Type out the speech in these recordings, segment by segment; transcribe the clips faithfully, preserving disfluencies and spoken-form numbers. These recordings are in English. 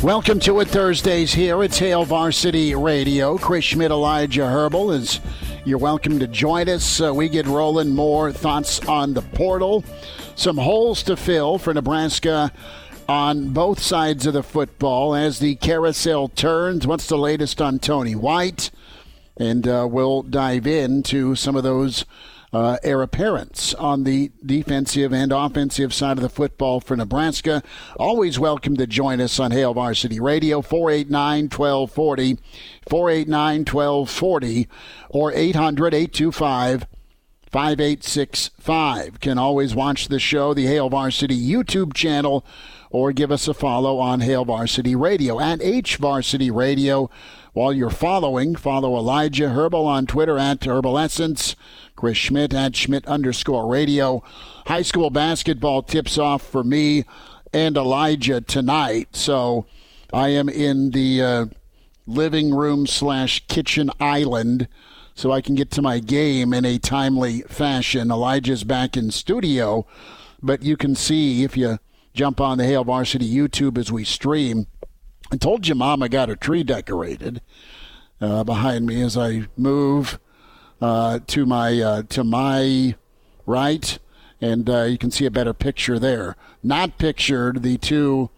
Welcome to it, Thursdays here. It's Hail Varsity Radio. Chris Schmidt, Elijah Herbel, is you're welcome to join us. Uh, we get rolling more thoughts on the portal. Some holes to fill for Nebraska on both sides of the football as the carousel turns. What's the latest on Tony White? And uh, we'll dive into some of those Uh, heir apparents on the defensive and offensive side of the football for Nebraska. Always welcome to join us on Hail Varsity Radio, four eight nine, one two four oh, four eight nine, one two four oh, or eight hundred, eight two five, five eight six five. Can always watch the show, the Hail Varsity YouTube channel, or give us a follow on Hail Varsity Radio, at H Varsity Radio. While you're following, follow Elijah Herbel on Twitter at Herbal Essence, Chris Schmidt at Schmidt underscore radio. High school basketball tips off for me and Elijah tonight. So I am in the uh, living room slash kitchen island so I can get to my game in a timely fashion. Elijah's back in studio, but you can see if you jump on the Hail Varsity YouTube as we stream. I told you Mama got a tree decorated uh, behind me as I move Uh, to my uh, to my right, and uh, you can see a better picture there. Not pictured the two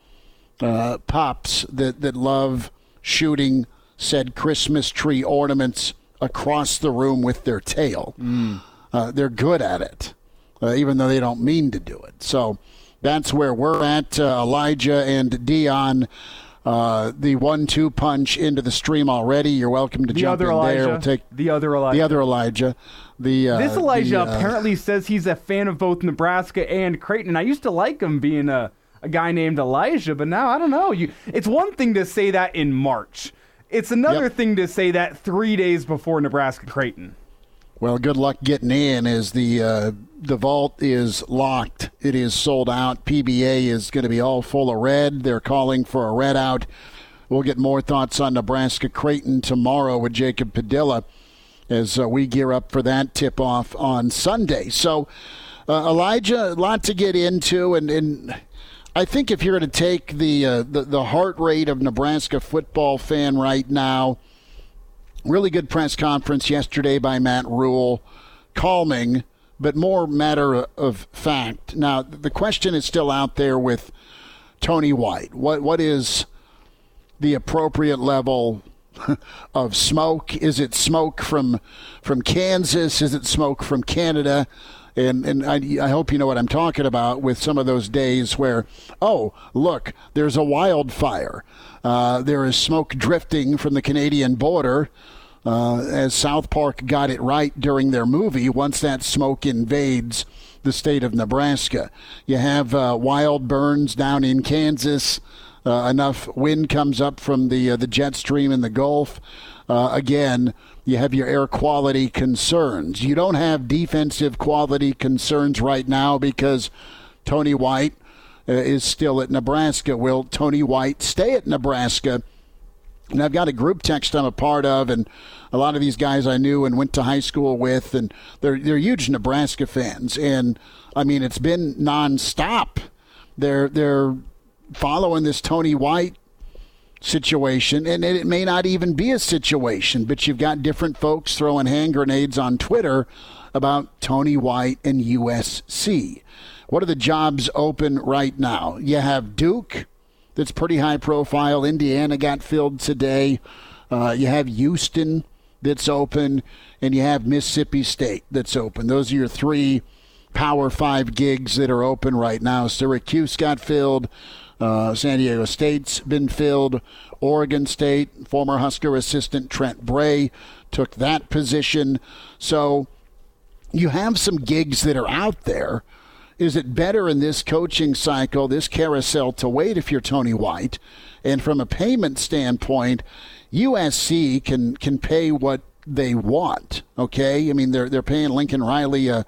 uh, pops that, that love shooting said Christmas tree ornaments across the room with their tail. Mm. Uh, they're good at it, uh, even though they don't mean to do it. So that's where we're at. Uh, Elijah and Dion, Uh, the one two punch into the stream already. You're welcome to the jump other in Elijah, there. We'll take the other Elijah. The other Elijah. The, uh, this Elijah the, uh, apparently says he's a fan of both Nebraska and Creighton. I used to like him being a, a guy named Elijah, but now I don't know. You, it's one thing to say that in March. It's another yep. thing to say that three days before Nebraska-Creighton. Well, good luck getting in as the uh, the vault is locked. It is sold out. P B A is going to be all full of red. They're calling for a red out. We'll get more thoughts on Nebraska-Creighton tomorrow with Jacob Padilla as uh, we gear up for that tip-off on Sunday. So, uh, Elijah, a lot to get into. And, and I think if you're going to take the, uh, the, the heart rate of Nebraska football fan right now, really good press conference yesterday by Matt Rhule, calming, but more matter of fact. Now, the question is still out there with Tony White. What What is the appropriate level of smoke? Is it smoke from from Kansas? Is it smoke from Canada? And and I, I hope you know what I'm talking about with some of those days where, oh, look, there's a wildfire. Uh, there is smoke drifting from the Canadian border, uh, as South Park got it right during their movie, once that smoke invades the state of Nebraska. You have uh, wild burns down in Kansas. Uh, enough wind comes up from the uh, the jet stream in the Gulf. Uh, again, you have your air quality concerns. You don't have defensive quality concerns right now because Tony White uh, is still at Nebraska. Will Tony White stay at Nebraska? And I've got a group text I'm a part of, and a lot of these guys I knew and went to high school with, and they're they're huge Nebraska fans. And, I mean, it's been nonstop. They're they're following this Tony White situation, and it may not even be a situation, but you've got different folks throwing hand grenades on Twitter about Tony White and U S C. What are the jobs open right now? You have Duke, that's pretty high profile. Indiana got filled today. Uh, you have Houston that's open, and you have Mississippi State that's open. Those are your three Power Five gigs that are open right now. Syracuse got filled. Uh, San Diego State's been filled. Oregon State, former Husker assistant Trent Bray took that position. So you have some gigs that are out there. is it better in this coaching cycle, this carousel, to wait if you're Tony White? And from a payment standpoint, U S C can can pay what they want, okay? I mean, they're they're paying Lincoln Riley a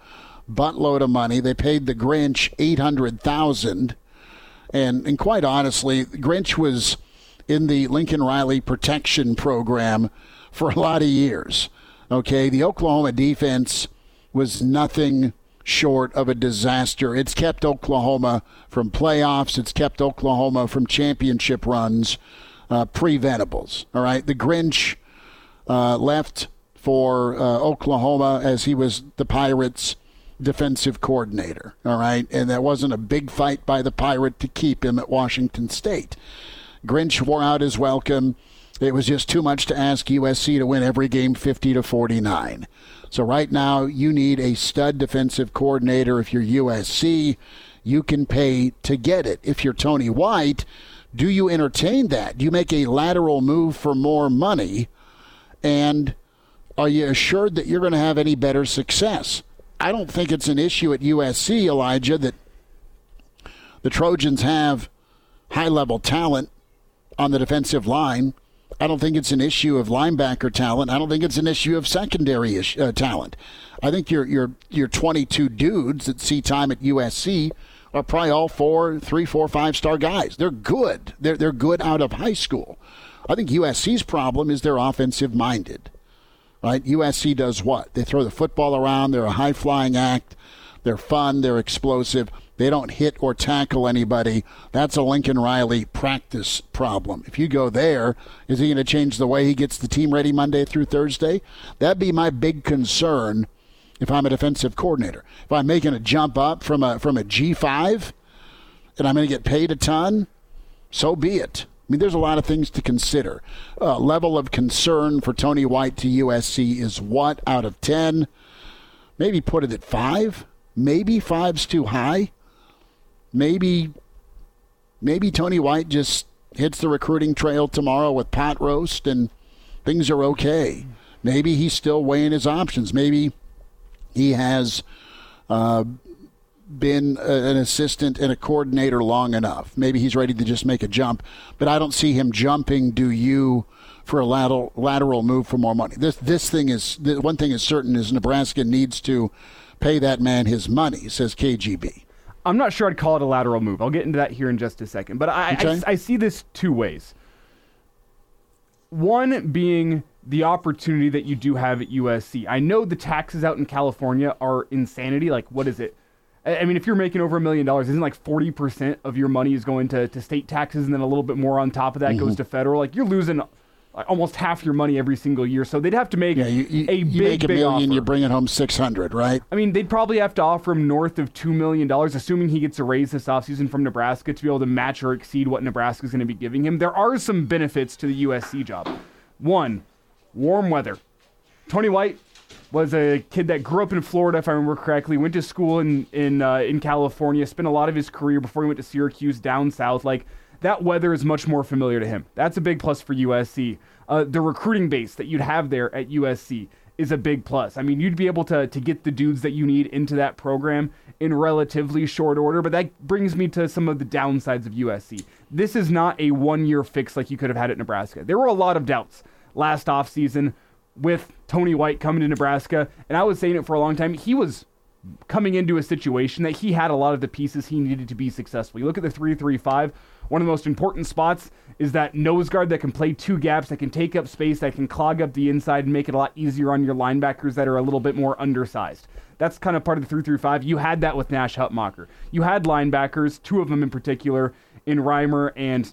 buttload of money. They paid the Grinch eight hundred thousand dollars. And and quite honestly, Grinch was in the Lincoln Riley protection program for a lot of years, okay? The Oklahoma defense was nothing short of a disaster. It's kept Oklahoma from playoffs. It's kept Oklahoma from championship runs, uh, pre-Venables, all right? The Grinch uh, left for uh, Oklahoma as he was the Pirates' defensive coordinator, all right? And that wasn't a big fight by the Pirate to keep him at Washington State. Grinch wore out his welcome. It was just too much to ask U S C to win every game fifty to forty-nine. So right now, you need a stud defensive coordinator. If you're U S C, you can pay to get it. If you're Tony White, do you entertain that? Do you make a lateral move for more money? And are you assured that you're going to have any better success? I don't think it's an issue at U S C, Elijah, that the Trojans have high-level talent on the defensive line. I don't think it's an issue of linebacker talent. I don't think it's an issue of secondary ish, uh, talent. I think your your your twenty-two dudes that see time at U S C are probably all four, three, four, five-star guys. They're good. They're they're good out of high school. I think U S C's problem is they're offensive-minded, right? U S C does what? They throw the football around. They're a high-flying act. They're fun. They're explosive. They don't hit or tackle anybody. That's a Lincoln Riley practice problem. If you go there, is he going to change the way he gets the team ready Monday through Thursday? That'd be my big concern if I'm a defensive coordinator. If I'm making a jump up from a from a G five and I'm going to get paid a ton, so be it. I mean, there's a lot of things to consider. Uh, level of concern for Tony White to U S C is what out of ten? Maybe put it at five. Maybe five's too high. Maybe maybe Tony White just hits the recruiting trail tomorrow with pot roast and things are okay. Maybe he's still weighing his options. Maybe he has uh, been a, an assistant and a coordinator long enough. Maybe he's ready to just make a jump. But I don't see him jumping, do you, for a lateral, lateral move for more money. This this thing is – one thing is certain is Nebraska needs to pay that man his money, says K G B. I'm not sure I'd call it a lateral move. I'll get into that here in just a second. But I, okay. I, I see this two ways. One being the opportunity that you do have at U S C. I know the taxes out in California are insanity. Like, what is it? I, I mean, if you're making over a million dollars, isn't like forty percent of your money is going to, to state taxes and then a little bit more on top of that mm-hmm. goes to federal? Like, you're losing almost half your money every single year. So they'd have to make yeah, you, you, a big, you make a big million, offer. You're bringing home six hundred, right? I mean, they'd probably have to offer him north of two million dollars, assuming he gets a raise this offseason from Nebraska to be able to match or exceed what Nebraska's going to be giving him. There are some benefits to the U S C job. One, warm weather. Tony White was a kid that grew up in Florida, if I remember correctly, went to school in, in, uh, in California, spent a lot of his career before he went to Syracuse down south. Like, that weather is much more familiar to him. That's a big plus for U S C. Uh, the recruiting base that you'd have there at U S C is a big plus. I mean, you'd be able to to get the dudes that you need into that program in relatively short order, but that brings me to some of the downsides of U S C. This is not a one-year fix like you could have had at Nebraska. There were a lot of doubts last offseason with Tony White coming to Nebraska, and I was saying it for a long time. He was coming into a situation that he had a lot of the pieces he needed to be successful. You look at the three three five. One of the most important spots is that nose guard that can play two gaps, that can take up space, that can clog up the inside and make it a lot easier on your linebackers that are a little bit more undersized. That's kind of part of the three through five. You had that with Nash Hutmacher. You had linebackers, two of them in particular, in Reimer and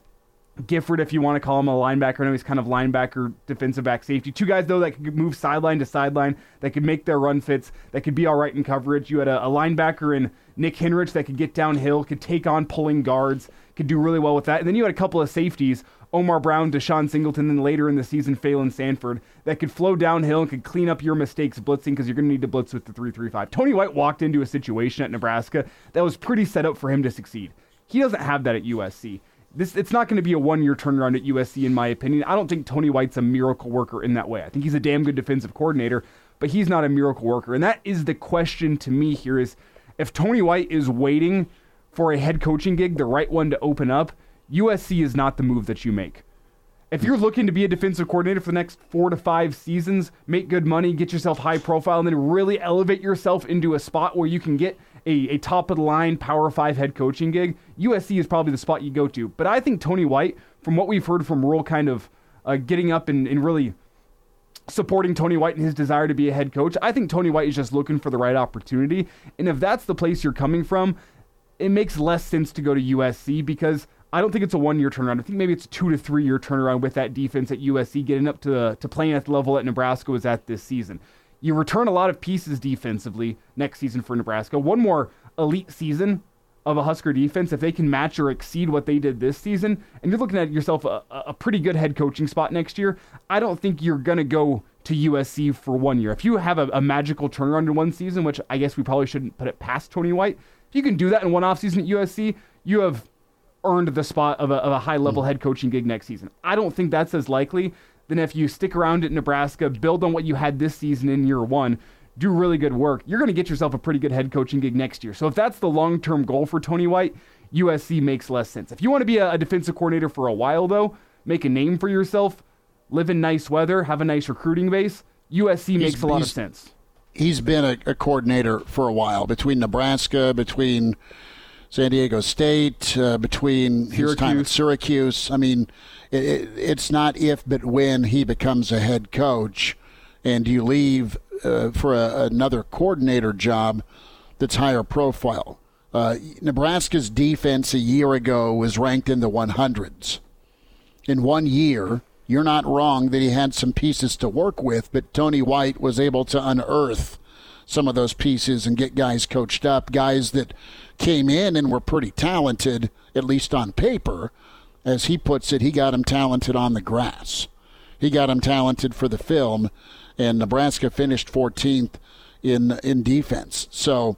Gifford, if you want to call him a linebacker. I know he's kind of linebacker, defensive back, safety. Two guys, though, that could move sideline to sideline, that could make their run fits, that could be all right in coverage. You had a, a linebacker in Nick Henrich that could get downhill, could take on pulling guards, could do really well with that. And then you had a couple of safeties, Omar Brown, Deshaun Singleton, and later in the season, Phelan Sanford, that could flow downhill and could clean up your mistakes blitzing because you're going to need to blitz with the three three five. Tony White walked into a situation at Nebraska that was pretty set up for him to succeed. He doesn't have that at U S C. This, it's not going to be a one-year turnaround at U S C, in my opinion. I don't think Tony White's a miracle worker in that way. I think he's a damn good defensive coordinator, but he's not a miracle worker. And that is the question to me here is, if Tony White is waiting for a head coaching gig, the right one to open up, U S C is not the move that you make. If you're looking to be a defensive coordinator for the next four to five seasons, make good money, get yourself high profile, and then really elevate yourself into a spot where you can get a, a top-of-the-line Power five head coaching gig, U S C is probably the spot you go to. But I think Tony White, from what we've heard from Rhule kind of uh, getting up and, and really supporting Tony White and his desire to be a head coach, I think Tony White is just looking for the right opportunity. And if that's the place you're coming from, it makes less sense to go to U S C because I don't think it's a one-year turnaround. I think maybe it's a two- to three-year turnaround with that defense at U S C getting up to, to playing at the level that Nebraska was at this season. You return a lot of pieces defensively next season for Nebraska. One more elite season of a Husker defense, if they can match or exceed what they did this season, and you're looking at yourself a, a pretty good head coaching spot next year, I don't think you're going to go to U S C for one year. If you have a, a magical turnaround in one season, which I guess we probably shouldn't put it past Tony White, if you can do that in one offseason at U S C, you have earned the spot of a, of a high-level head coaching gig next season. I don't think that's as likely than if you stick around at Nebraska, build on what you had this season in year one, do really good work, you're going to get yourself a pretty good head coaching gig next year. So if that's the long-term goal for Tony White, U S C makes less sense. If you want to be a, a defensive coordinator for a while, though, make a name for yourself, live in nice weather, have a nice recruiting base, U S C he's, makes a lot of sense. He's been a, a coordinator for a while, between Nebraska, between San Diego State, uh, between Syracuse. His time at Syracuse. I mean, it, it, it's not if but when he becomes a head coach and you leave uh, for a, another coordinator job that's higher profile. Uh, Nebraska's defense a year ago was ranked in the hundreds. In one year, you're not wrong that he had some pieces to work with, but Tony White was able to unearth some of those pieces and get guys coached up, guys that came in and were pretty talented, at least on paper. As he puts it, he got them talented on the grass. He got them talented for the film, and Nebraska finished fourteenth in in defense. So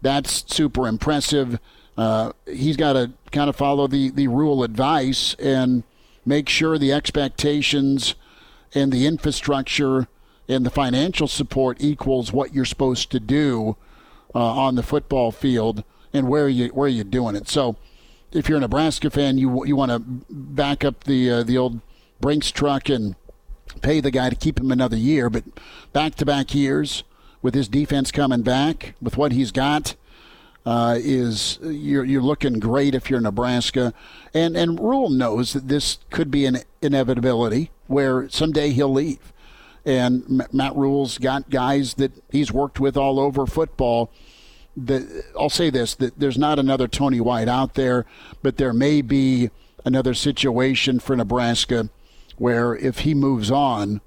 that's super impressive. Uh, he's got to kind of follow the, the Rhule advice and make sure the expectations and the infrastructure and the financial support equals what you're supposed to do uh, on the football field and where you where you're doing it. So if you're a Nebraska fan, you you want to back up the uh, the old Brinks truck and pay the guy to keep him another year. But back-to-back years with his defense coming back, with what he's got, uh, is you're you're looking great if you're Nebraska. And and Rhule knows that this could be an inevitability where someday he'll leave. And Matt Rhule's got guys that he's worked with all over football. The, I'll say this, that there's not another Tony White out there, but there may be another situation for Nebraska where if he moves on,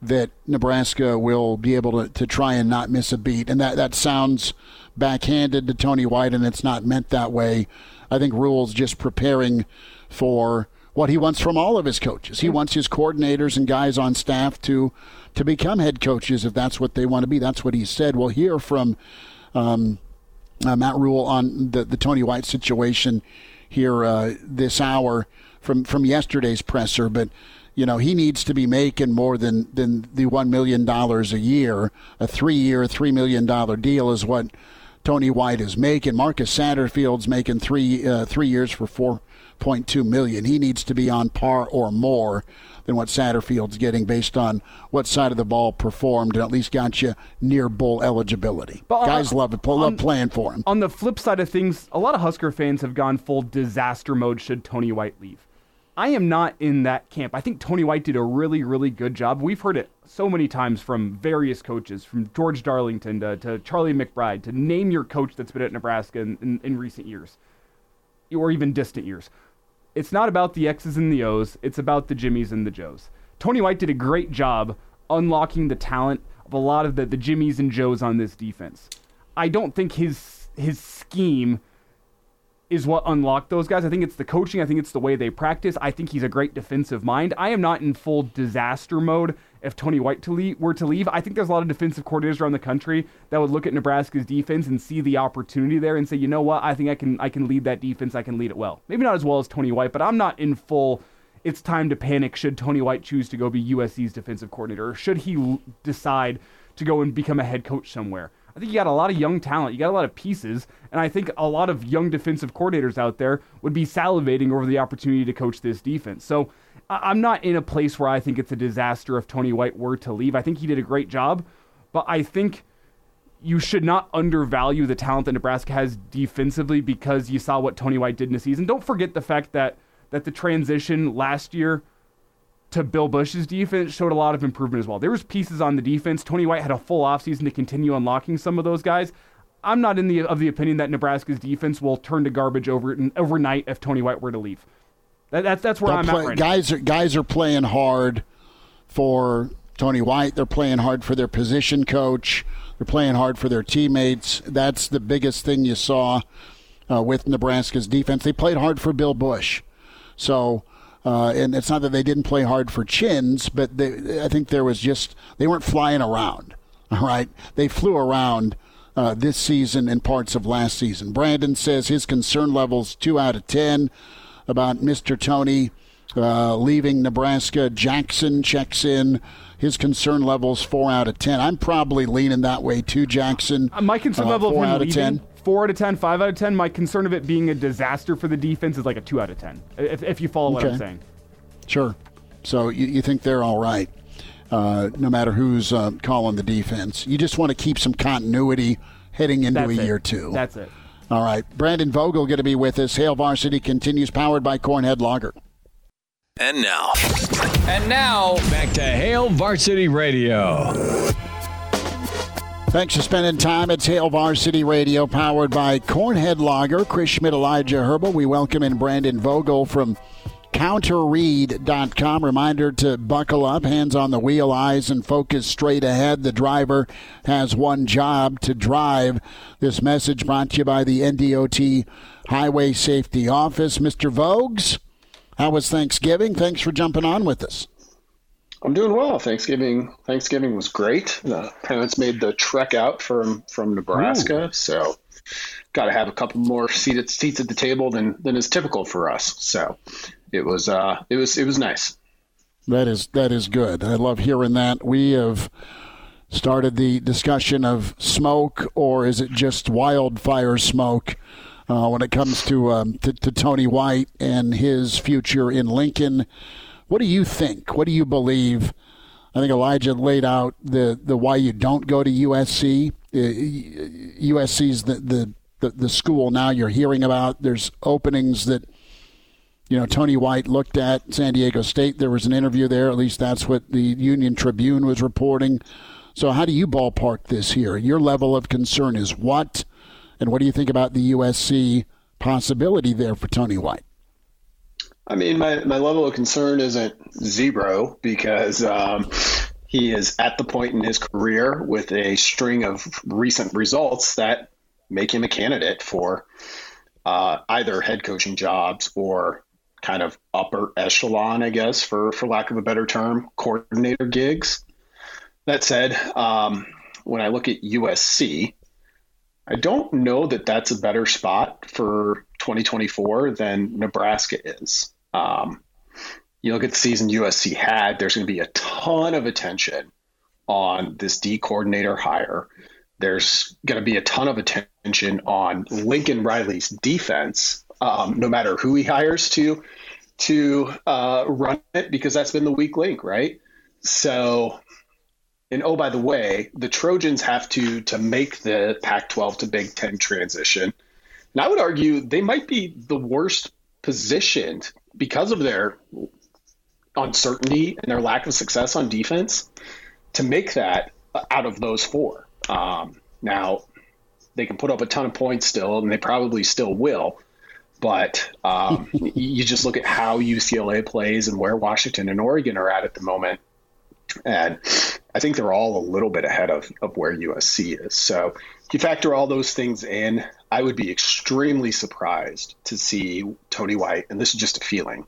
that Nebraska will be able to, to try and not miss a beat. And that, that sounds backhanded to Tony White, and it's not meant that way. I think Rhule's just preparing for what he wants from all of his coaches. He wants his coordinators and guys on staff to to become head coaches if that's what they want to be. That's what he said. We'll hear from um, uh, Matt Rhule on the, the Tony White situation here uh, this hour from, from yesterday's presser. But, you know, he needs to be making more than, than the one million dollars a year. A three-year, three million dollars deal is what Tony White is making. Marcus Satterfield's making three uh, three years for four. point two million. He needs to be on par or more than what Satterfield's getting based on what side of the ball performed and at least got you near bowl eligibility. But guys on, love it. Love on, playing for him. On the flip side of things, a lot of Husker fans have gone full disaster mode should Tony White leave. I am not in that camp. I think Tony White did a really, really good job. We've heard it so many times from various coaches, from George Darlington to, to Charlie McBride, to name your coach that's been at Nebraska in, in, in recent years or even distant years. It's not about the X's and the O's. It's about the Jimmies and the Joes. Tony White did a great job unlocking the talent of a lot of the, the Jimmies and Joes on this defense. I don't think his his scheme is what unlocked those guys. I think it's the coaching. I think it's the way they practice. I think he's a great defensive mind. I am not in full disaster mode if Tony White to leave, were to leave. I think there's a lot of defensive coordinators around the country that would look at Nebraska's defense and see the opportunity there and say, you know what, I think I can I can lead that defense. I can lead it well. Maybe not as well as Tony White, but I'm not in full, it's time to panic should Tony White choose to go be U S C's defensive coordinator, or should he decide to go and become a head coach somewhere. I think you got a lot of young talent. You got a lot of pieces. And I think a lot of young defensive coordinators out there would be salivating over the opportunity to coach this defense. So I'm not in a place where I think it's a disaster if Tony White were to leave. I think he did a great job, but I think you should not undervalue the talent that Nebraska has defensively because you saw what Tony White did in the season. Don't forget the fact that that the transition last year to Bill Bush's defense showed a lot of improvement as well. There was pieces on the defense. Tony White had a full offseason to continue unlocking some of those guys. I'm not in the of the opinion that Nebraska's defense will turn to garbage over overnight if Tony White were to leave. That, that's that's where They'll I'm play, at right guys now. Are, guys are playing hard for Tony White. They're playing hard for their position coach. They're playing hard for their teammates. That's the biggest thing you saw uh, with Nebraska's defense. They played hard for Bill Bush. So, uh, and it's not that they didn't play hard for Chins, but they, I think there was just – they weren't flying around, all right? They flew around uh, this season and parts of last season. Brandon says his concern level's two out of ten. About Mister Tony uh, leaving Nebraska. Jackson checks in. His concern level's four out of ten. I'm probably leaning that way too, Jackson. Uh, my concern uh, level four of him out leaving, of ten. four out of ten, five out of ten. My concern of it being a disaster for the defense is like a two out of ten, if, if you follow okay. what I'm saying. Sure. So you, you think they're all right, uh, no matter who's uh, calling the defense. You just want to keep some continuity heading into That's a it. year two. That's it. All right, Brandon Vogel going to be with us. Hail Varsity continues, powered by Cornhead Lager. And now. And now, back to Hail Varsity Radio. Thanks for spending time. It's Hail Varsity Radio, powered by Cornhead Lager. Chris Schmidt, Elijah Herbel. We welcome in Brandon Vogel from counter read dot com. Reminder to buckle up, hands on the wheel, eyes and focus straight ahead. The driver has one job, to drive. This message brought to you by the N D O T Highway Safety Office. Mister Voges, how was Thanksgiving? Thanks for jumping on with us. I'm doing well. Thanksgiving Thanksgiving was great. The parents made the trek out from, from Nebraska, Ooh. so got to have a couple more seated seats at the table than than is typical for us. So It was uh, it was it was nice. That is that is good. I love hearing that. We have started the discussion of smoke, or is it just wildfire smoke, uh, when it comes to, um, to to Tony White and his future in Lincoln. What do you think? What do you believe? I think Elijah laid out the, the why you don't go to U S C. Uh, U S C's the, the the the school now you're hearing about. There's openings that, you know, Tony White looked at. San Diego State, there was an interview there. At least that's what the Union Tribune was reporting. So how do you ballpark this here? Your level of concern is what? And what do you think about the U S C possibility there for Tony White? I mean, my, my level of concern isn't zero because um, he is at the point in his career with a string of recent results that make him a candidate for uh, either head coaching jobs or kind of upper echelon, I guess, for, for lack of a better term, coordinator gigs. That said, um, when I look at U S C, I don't know that that's a better spot for twenty twenty-four than Nebraska is. Um, you look at the season U S C had, there's going to be a ton of attention on this D coordinator hire. There's going to be a ton of attention on Lincoln Riley's defense, Um, no matter who he hires to to uh, run it, because that's been the weak link, right? So, and oh, by the way, the Trojans have to to make the Pac twelve to Big Ten transition. And I would argue they might be the worst positioned because of their uncertainty and their lack of success on defense to make that out of those four. Um, now, they can put up a ton of points still, and they probably still will. But um, you just look at how U C L A plays and where Washington and Oregon are at at the moment. And I think they're all a little bit ahead of, of where U S C is. So if you factor all those things in, I would be extremely surprised to see Tony White, and this is just a feeling,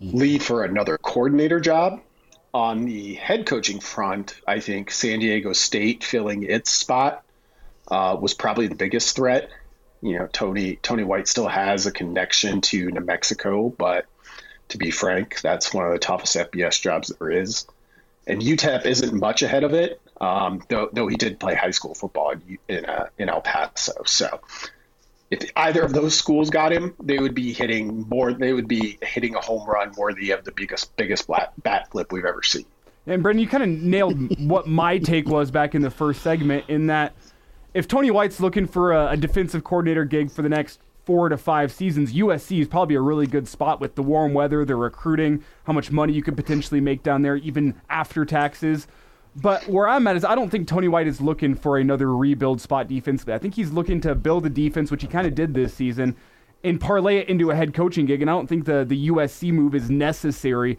leave for another coordinator job. On the head coaching front, I think San Diego State filling its spot uh, was probably the biggest threat. You know, Tony Tony White still has a connection to New Mexico, but to be frank, that's one of the toughest F B S jobs there is. And U T E P isn't much ahead of it. um, though, though he did play high school football in uh, in El Paso. So if either of those schools got him, they would be hitting more. They would be hitting a home run worthy of the biggest biggest bat, bat flip we've ever seen. And Brendan, you kind of nailed what my take was back in the first segment, in that if Tony White's looking for a, a defensive coordinator gig for the next four to five seasons, U S C is probably a really good spot with the warm weather, the recruiting, how much money you could potentially make down there, even after taxes. But where I'm at is I don't think Tony White is looking for another rebuild spot defensively. I think he's looking to build a defense, which he kind of did this season, and parlay it into a head coaching gig. And I don't think the, the U S C move is necessary.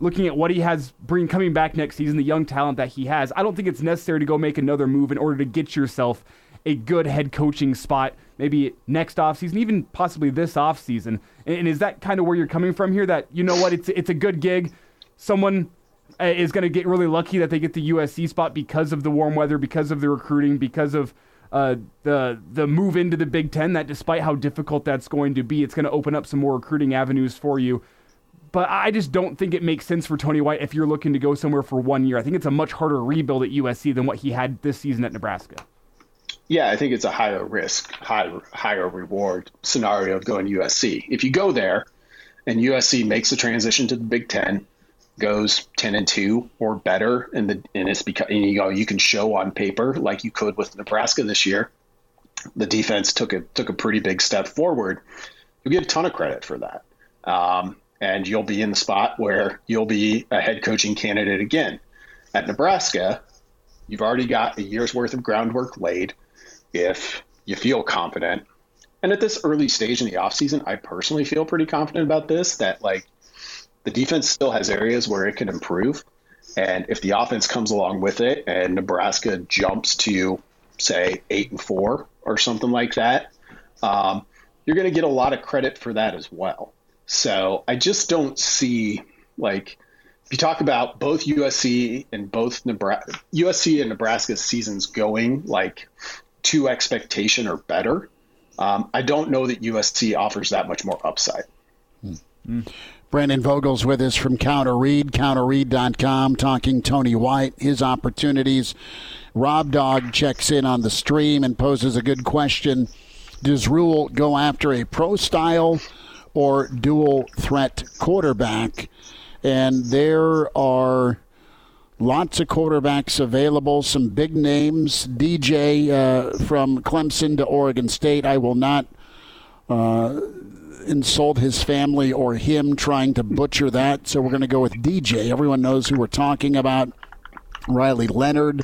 Looking at what he has bring coming back next season, the young talent that he has, I don't think it's necessary to go make another move in order to get yourself a good head coaching spot, maybe next offseason, even possibly this offseason. And is that kind of where you're coming from here, that, you know what, it's it's a good gig. Someone is going to get really lucky that they get the U S C spot because of the warm weather, because of the recruiting, because of uh, the the move into the Big Ten, that despite how difficult that's going to be, it's going to open up some more recruiting avenues for you. But I just don't think it makes sense for Tony White if you're looking to go somewhere for one year. I think it's a much harder rebuild at U S C than what he had this season at Nebraska. Yeah, I think it's a higher risk, high, higher reward scenario of going to U S C. If you go there and U S C makes the transition to the Big Ten, goes ten and two or better, and the and it's because and you know you can show on paper, like you could with Nebraska this year, the defense took a took a pretty big step forward. You get a ton of credit for that. Um, And you'll be in the spot where you'll be a head coaching candidate again. At Nebraska, you've already got a year's worth of groundwork laid if you feel confident. And at this early stage in the offseason, I personally feel pretty confident about this, that like the defense still has areas where it can improve. And if the offense comes along with it and Nebraska jumps to, say, eight and four or something like that, um, you're going to get a lot of credit for that as well. So I just don't see, like, if you talk about both U S C and both Nebraska, U S C and Nebraska's seasons going like to expectation or better. Um, I don't know that U S C offers that much more upside. Mm-hmm. Brandon Vogel's with us from Counter Read, counter read dot com, talking Tony White, his opportunities. Rob Dog checks in on the stream and poses a good question. Does Rhule go after a pro style or dual threat quarterback? And there are lots of quarterbacks available, some big names. D J uh, from Clemson to Oregon State. I will not uh, insult his family or him trying to butcher that, so we're going to go with D J. Everyone knows who we're talking about. Riley Leonard,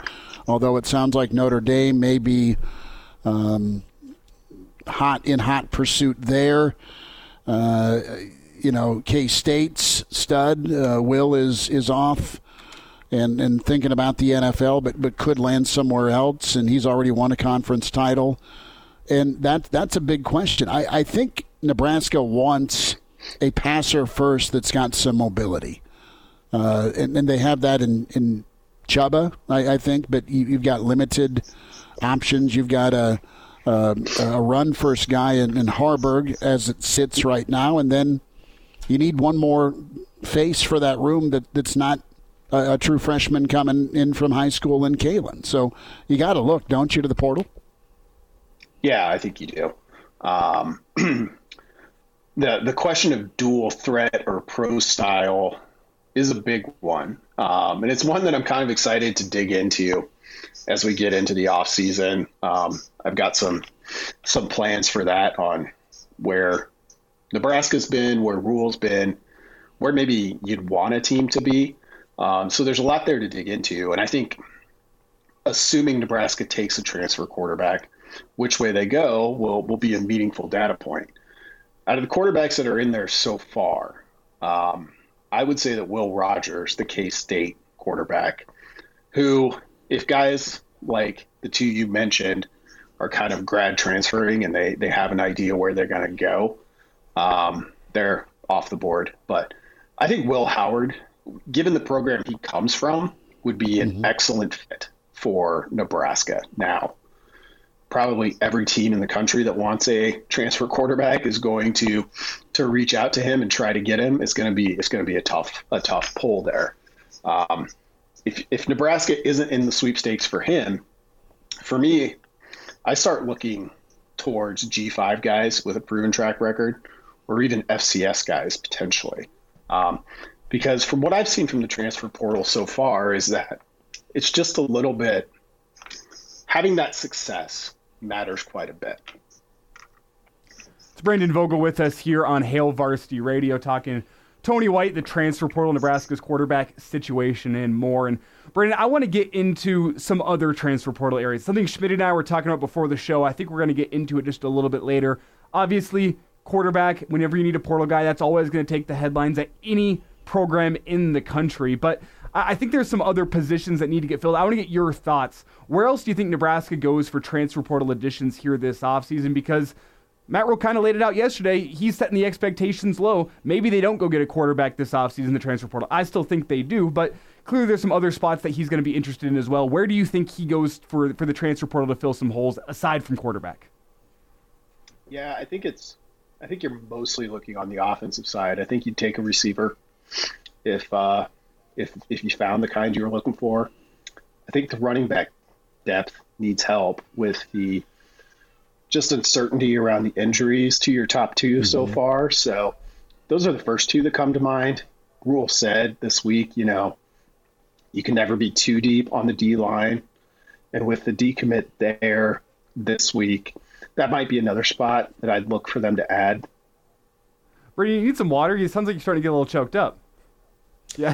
although it sounds like Notre Dame may be um, hot in hot pursuit there. Uh, you know, K-State's stud, uh, Will, is is off and, and thinking about the N F L, but but could land somewhere else, and he's already won a conference title. And that that's a big question. I, I think Nebraska wants a passer first that's got some mobility. Uh, and, and they have that in, in Chubba, I, I think, but you, you've got limited options. You've got a Uh, a run first guy in, in Harburg as it sits right now, and then you need one more face for that room that, that's not a, a true freshman coming in from high school in Kalen. So you got to look, don't you, to the portal? Yeah, I think you do. Um, the the question of dual threat or pro style is a big one, um, and it's one that I'm kind of excited to dig into as we get into the off season. Um, I've got some, some plans for that on where Nebraska's been, where Rhule's been, where maybe you'd want a team to be. Um, so there's a lot there to dig into. And I think assuming Nebraska takes a transfer quarterback, which way they go will, will be a meaningful data point. Out of the quarterbacks that are in there so far, um, I would say that Will Rogers, the K-State quarterback, who, if guys like the two you mentioned are kind of grad transferring and they, they have an idea where they're going to go, um, they're off the board. But I think Will Howard, given the program he comes from, would be an mm-hmm. excellent fit for Nebraska. Now, probably every team in the country that wants a transfer quarterback is going to to reach out to him and try to get him. It's going to be it's going to be a tough a tough pull there. Um, if if Nebraska isn't in the sweepstakes for him, for me, I start looking towards G five guys with a proven track record, or even F C S guys potentially. Um, because from what I've seen from the transfer portal so far is that it's just a little bit, having that success matters quite a bit. It's Brandon Vogel with us here on Hail Varsity Radio talking Tony White, the transfer portal, Nebraska's quarterback situation, and more. And Brandon, I want to get into some other transfer portal areas, something Schmidt and I were talking about before the show. I think we're going to get into it just a little bit later. Obviously, quarterback, whenever you need a portal guy, that's always going to take the headlines at any program in the country. But I think there's some other positions that need to get filled. I want to get your thoughts. Where else do you think Nebraska goes for transfer portal additions here this offseason? Because Matt Rhule kind of laid it out yesterday. He's setting the expectations low. Maybe they don't go get a quarterback this offseason, the transfer portal. I still think they do, but clearly there's some other spots that he's going to be interested in as well. Where do you think he goes for, for the transfer portal to fill some holes aside from quarterback? Yeah, I think it's I think you're mostly looking on the offensive side. I think you'd take a receiver if uh, if if you found the kind you were looking for. I think the running back depth needs help with the just uncertainty around the injuries to your top two mm-hmm. so far. So those are the first two that come to mind. Rhule said this week, you know, you can never be too deep on the D line. And with the decommit there this week, that might be another spot that I'd look for them to add. Brady, you need some water. It sounds like you're starting to get a little choked up. Yeah.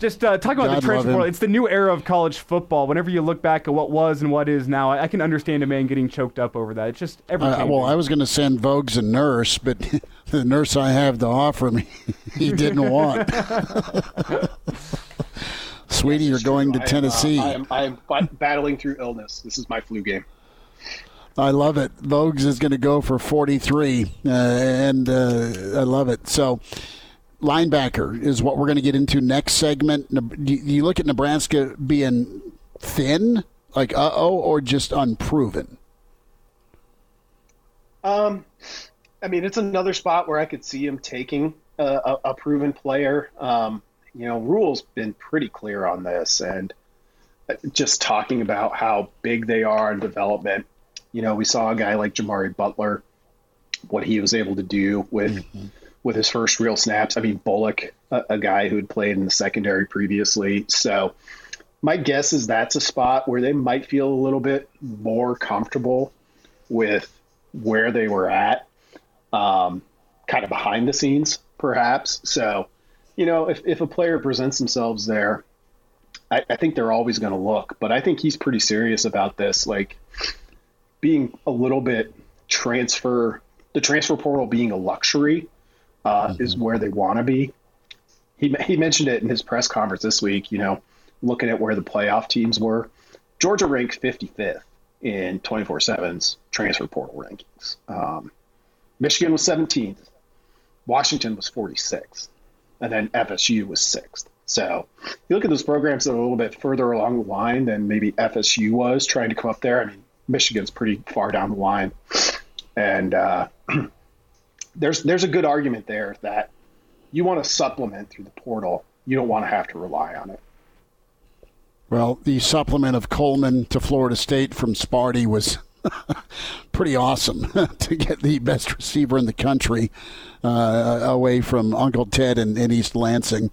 Just uh, talk about God the transfer portal. It's the new era of college football. Whenever you look back at what was and what is now, I, I can understand a man getting choked up over that. It's just everything. Uh, well, I was going to send Vogues a nurse, but the nurse I have to offer me, he didn't want. Sweetie, you're going to I Tennessee. Am, uh, I am, I am battling through illness. This is my flu game. I love it. Vogues is going to go for forty-three, uh, and uh, I love it. So, linebacker is what we're going to get into next segment. Do you look at Nebraska being thin, like uh-oh, or just unproven? Um, I mean, it's another spot where I could see him taking a, a, a proven player. Um, you know, Rhule's been pretty clear on this, and just talking about how big they are in development. You know, we saw a guy like Jamari Butler, what he was able to do with mm-hmm. with his first real snaps. I mean, Bullock, a, a guy who had played in the secondary previously. So my guess is that's a spot where they might feel a little bit more comfortable with where they were at, um, kind of behind the scenes, perhaps. So, you know, if, if a player presents themselves there, I, I think they're always going to look. But I think he's pretty serious about this, like being a little bit transfer, the transfer portal being a luxury. Uh, mm-hmm. is where they want to be. He he mentioned it in his press conference this week, you know, looking at where the playoff teams were. Georgia ranked fifty-fifth in twenty-four seven's transfer portal rankings. Um, Michigan was seventeenth. Washington was forty-sixth. And then F S U was sixth. So you look at those programs that are a little bit further along the line than maybe F S U was trying to come up there. I mean, Michigan's pretty far down the line. And uh There's there's a good argument there that you want to supplement through the portal. You don't want to have to rely on it. Well, the supplement of Coleman to Florida State from Sparty was pretty awesome to get the best receiver in the country uh, away from Uncle Ted in, in East Lansing.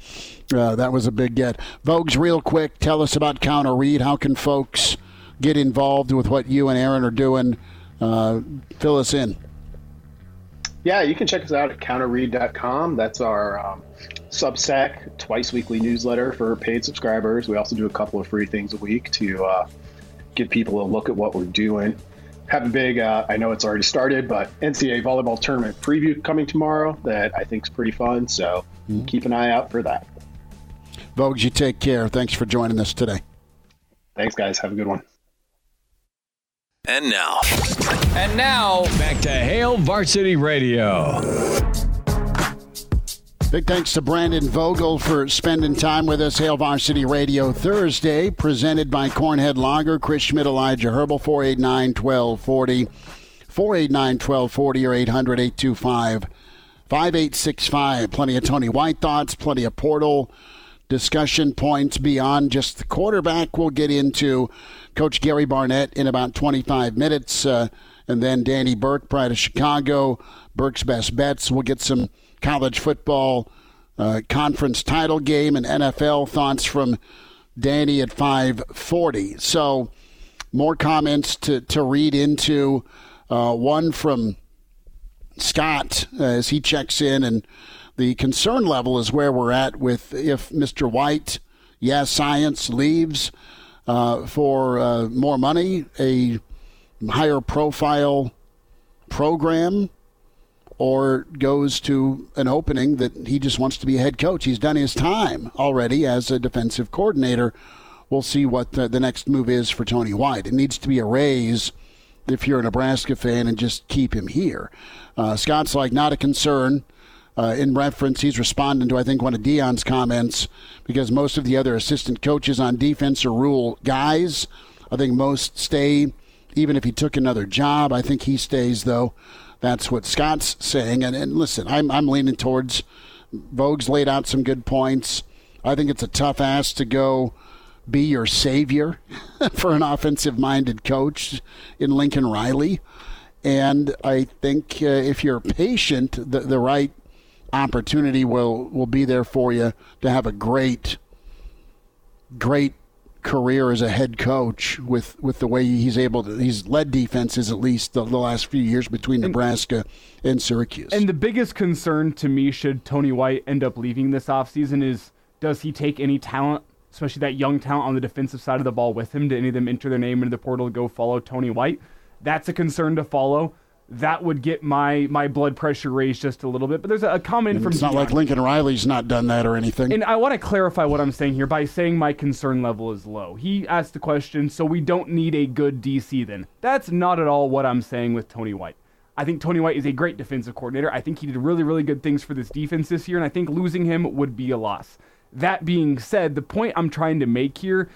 Uh, that was a big get. Vogues, real quick, tell us about Counter Read. How can folks get involved with what you and Aaron are doing? Uh, fill us in. Yeah, you can check us out at counter read dot com. That's our um, Substack twice-weekly newsletter for paid subscribers. We also do a couple of free things a week to uh, give people a look at what we're doing. Have a big, uh, I know it's already started, but N C double A volleyball tournament preview coming tomorrow that I think is pretty fun, so mm-hmm. keep an eye out for that. Vogues, you take care. Thanks for joining us today. Thanks, guys. Have a good one. And now, and now, back to Hail Varsity Radio. Big thanks to Brandon Vogel for spending time with us. Hail Varsity Radio Thursday, presented by Cornhead Lager, Chris Schmidt, Elijah Herbel, four eight nine, one two four zero, four eight nine, one two four zero, or eight hundred, eight two five, five eight six five. Plenty of Tony White thoughts, plenty of portal discussion points beyond just the quarterback. We'll get into Coach Gary Barnett in about twenty-five minutes, uh, and then Danny Burke, Pride of Chicago, Burke's Best Bets. We'll get some college football uh, conference title game and N F L thoughts from Danny at five forty. So more comments to, to read into. Uh, one from Scott uh, as he checks in, and the concern level is where we're at with if Mister White, yes, science, leaves uh, for uh, more money, a higher profile program, or goes to an opening that he just wants to be a head coach. He's done his time already as a defensive coordinator. We'll see what the, the next move is for Tony White. It needs to be a raise if you're a Nebraska fan and just keep him here. Uh, Scott's like, not a concern. Uh, in reference, he's responding to, I think, one of Dion's comments, because most of the other assistant coaches on defense are Rule guys. I think most stay, even if he took another job. I think he stays, though. That's what Scott's saying. And, and listen, I'm, I'm leaning towards Vogue's laid out some good points. I think it's a tough ask to go be your savior for an offensive-minded coach in Lincoln Riley. And I think uh, if you're patient, the, the right opportunity will, will be there for you to have a great, great career as a head coach with with the way he's able to he's led defenses, at least the, the last few years between Nebraska and, and Syracuse. And the biggest concern to me, should Tony White end up leaving this offseason, is does he take any talent, especially that young talent on the defensive side of the ball, with him? Do any of them enter their name into the portal to go follow Tony White? That's a concern to follow. That would get my, my blood pressure raised just a little bit. But there's a, a comment and from... It's not Dion. Like Lincoln Riley's not done that or anything. And I want to clarify what I'm saying here by saying my concern level is low. He asked the question, so we don't need a good D C then. That's not at all what I'm saying with Tony White. I think Tony White is a great defensive coordinator. I think he did really, really good things for this defense this year, and I think losing him would be a loss. That being said, the point I'm trying to make here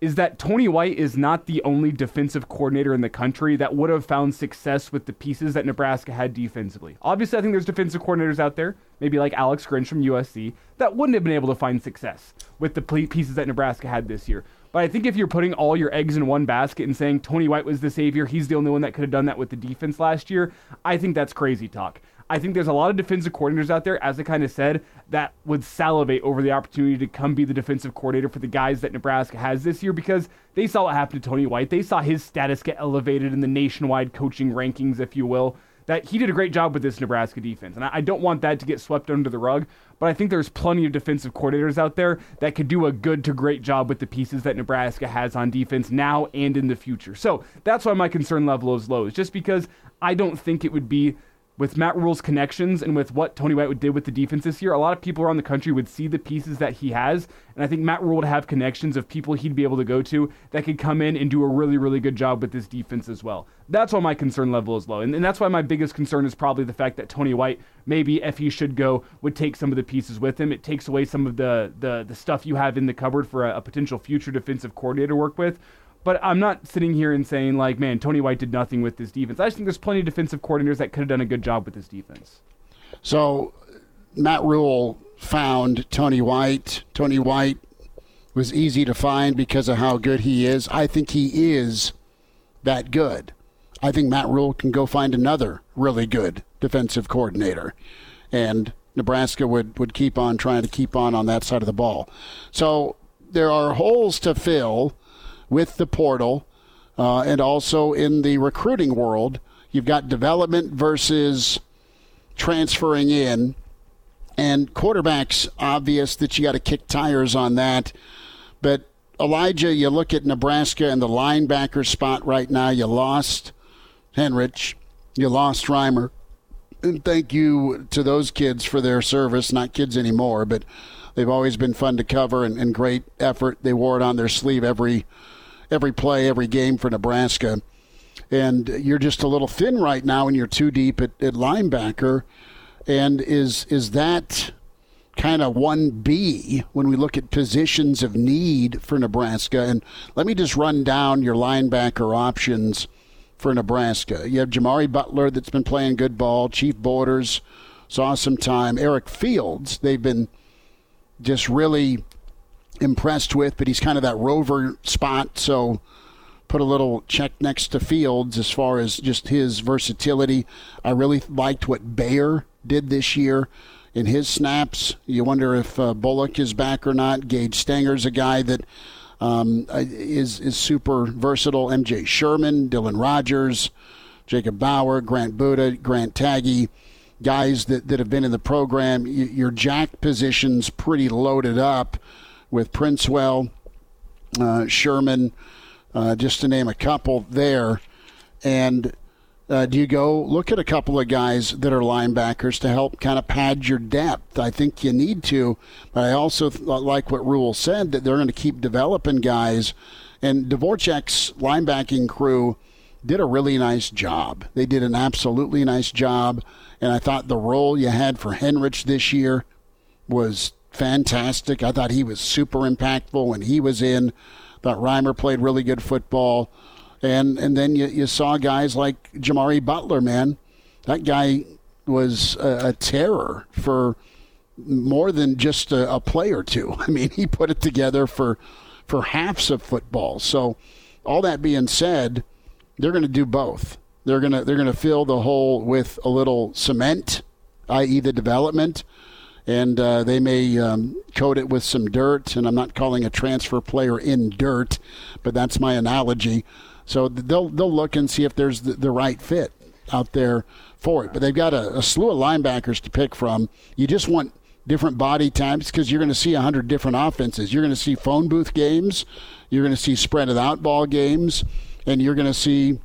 is that Tony White is not the only defensive coordinator in the country that would have found success with the pieces that Nebraska had defensively. Obviously, I think there's defensive coordinators out there, maybe like Alex Grinch from U S C, that wouldn't have been able to find success with the pieces that Nebraska had this year. But I think if you're putting all your eggs in one basket and saying Tony White was the savior, he's the only one that could have done that with the defense last year, I think that's crazy talk. I think there's a lot of defensive coordinators out there, as I kind of said, that would salivate over the opportunity to come be the defensive coordinator for the guys that Nebraska has this year, because they saw what happened to Tony White. They saw his status get elevated in the nationwide coaching rankings, if you will, that he did a great job with this Nebraska defense. And I don't want that to get swept under the rug, but I think there's plenty of defensive coordinators out there that could do a good to great job with the pieces that Nebraska has on defense now and in the future. So that's why my concern level is low, is just because I don't think it would be... With Matt Rhule's connections and with what Tony White did with the defense this year, a lot of people around the country would see the pieces that he has, and I think Matt Rhule would have connections of people he'd be able to go to that could come in and do a really, really good job with this defense as well. That's why my concern level is low, and, and that's why my biggest concern is probably the fact that Tony White, maybe if he should go, would take some of the pieces with him. It takes away some of the the, the stuff you have in the cupboard for a, a potential future defensive coordinator to work with. But I'm not sitting here and saying, like, man, Tony White did nothing with this defense. I just think there's plenty of defensive coordinators that could have done a good job with this defense. So Matt Rhule found Tony White. Tony White was easy to find because of how good he is. I think he is that good. I think Matt Rhule can go find another really good defensive coordinator. And Nebraska would, would keep on trying to keep on on that side of the ball. So there are holes to fill with the portal, uh, and also in the recruiting world. You've got development versus transferring in, and quarterback's obvious that you got to kick tires on that. But Elijah, you look at Nebraska and the linebacker spot right now, you lost Henrich, you lost Reimer, and thank you to those kids for their service, not kids anymore, but they've always been fun to cover and, and great effort. They wore it on their sleeve every every play, every game for Nebraska. And you're just a little thin right now, and you're too deep at, at linebacker. And is is that kind of one B when we look at positions of need for Nebraska? And let me just run down your linebacker options for Nebraska. You have Jamari Butler, that's been playing good ball. Chief Borders saw some time. Eric Fields, they've been just really impressed with, but he's kind of that rover spot, so put a little check next to Fields as far as just his versatility. I really liked what Bayer did this year in his snaps. You wonder if uh, Bullock is back or not. Gage Stanger's a guy that um, is, is super versatile. M J Sherman, Dylan Rogers, Jacob Bauer, Grant Buda, Grant Taggy, guys that, that have been in the program. Your jack position's pretty loaded up with Princewell, uh, Sherman, uh, just to name a couple there. And uh, do you go look at a couple of guys that are linebackers to help kind of pad your depth? I think you need to, but I also th- like what Rhule said, that they're going to keep developing guys. And Dvorak's linebacking crew did a really nice job. They did an absolutely nice job, and I thought the role you had for Henrich this year was fantastic. I thought he was super impactful when he was in. Thought Reimer played really good football. And and then you, you saw guys like Jamari Butler, man. That guy was a, a terror for more than just a, a play or two. I mean, he put it together for, for halves of football. So all that being said, they're going to do both. They're going to they're going to fill the hole with a little cement, that is the development. And uh, they may um, coat it with some dirt, and I'm not calling a transfer player in dirt, but that's my analogy. So they'll they'll look and see if there's the, the right fit out there for it. But they've got a, a slew of linebackers to pick from. You just want different body types because you're going to see one hundred different offenses. You're going to see phone booth games. You're going to see spread it out ball games. And you're going to see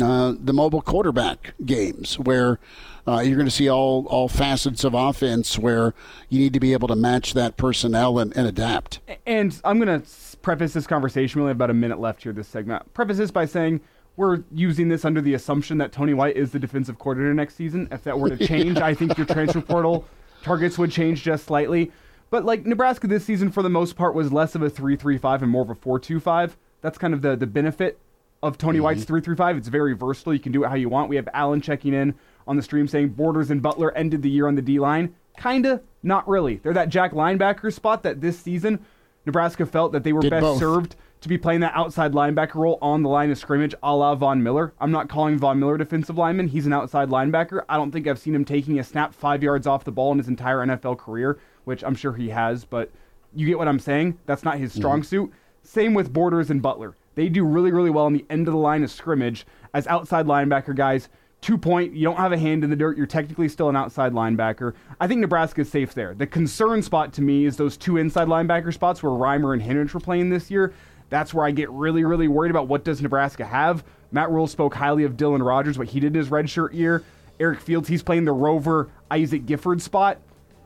uh, the mobile quarterback games where – Uh, you're going to see all, all facets of offense where you need to be able to match that personnel and, and adapt. And I'm going to preface this conversation. We only have about a minute left here this segment. Preface this by saying we're using this under the assumption that Tony White is the defensive coordinator next season. If that were to change, yeah. I think your transfer portal targets would change just slightly. But, like, Nebraska this season for the most part was less of a three three five and more of a four two five. That's kind of the, the benefit of Tony mm-hmm. White's three three five. It's very versatile. You can do it how you want. We have Allen checking in on the stream saying Borders and Butler ended the year on the D-line. Kinda, not really. They're that jack linebacker spot that this season Nebraska felt that they were Did best both. served to be playing that outside linebacker role on the line of scrimmage a la Von Miller. I'm not calling Von Miller defensive lineman. He's an outside linebacker. I don't think I've seen him taking a snap five yards off the ball in his entire N F L career, which I'm sure he has, but you get what I'm saying. That's not his strong mm-hmm. suit. Same with Borders and Butler. They do really, really well on the end of the line of scrimmage as outside linebacker guys. Two-point, you don't have a hand in the dirt. You're technically still an outside linebacker. I think Nebraska is safe there. The concern spot to me is those two inside linebacker spots where Reimer and Henrich were playing this year. That's where I get really, really worried about what does Nebraska have. Matt Rhule spoke highly of Dylan Rogers, what he did in his redshirt year. Eric Fields, he's playing the rover Isaac Gifford spot.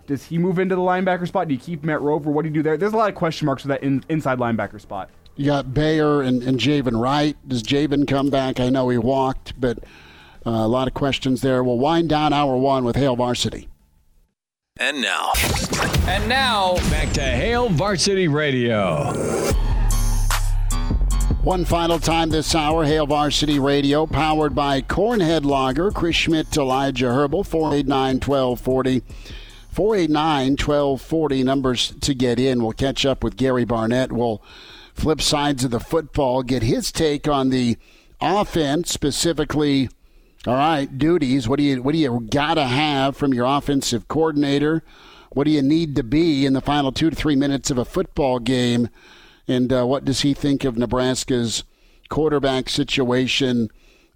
Does he move into the linebacker spot? Do you keep Matt Rover? What do you do there? There's a lot of question marks with that in, inside linebacker spot. You got Bayer and, and Javen Wright. Does Javen come back? I know he walked, but... Uh, a lot of questions there. We'll wind down hour one with Hail Varsity. And now. And now, back to Hail Varsity Radio. One final time this hour, Hail Varsity Radio, powered by Cornhead Lager, Chris Schmidt, Elijah Herbel, four eight nine, one two four zero. four eight nine, one two four zero, numbers to get in. We'll catch up with Gary Barnett. We'll flip sides of the football, get his take on the offense, specifically – all right, duties. What do you what do you gotta have from your offensive coordinator? What do you need to be in the final two to three minutes of a football game? And uh, what does he think of Nebraska's quarterback situation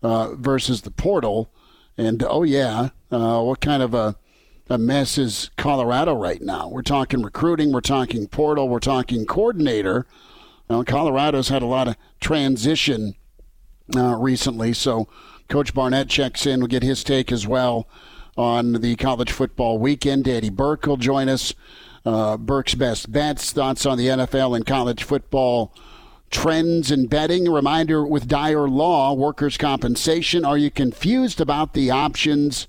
uh, versus the portal? And oh yeah, uh, what kind of a a mess is Colorado right now? We're talking recruiting, we're talking portal, we're talking coordinator. Now, Colorado's had a lot of transition uh, recently, so. Coach Barnett checks in. We'll get his take as well on the college football weekend. Danny Burke will join us. Uh, Burke's Best Bets, thoughts on the N F L and college football trends and betting. A reminder with Dyer Law, workers' compensation. Are you confused about the options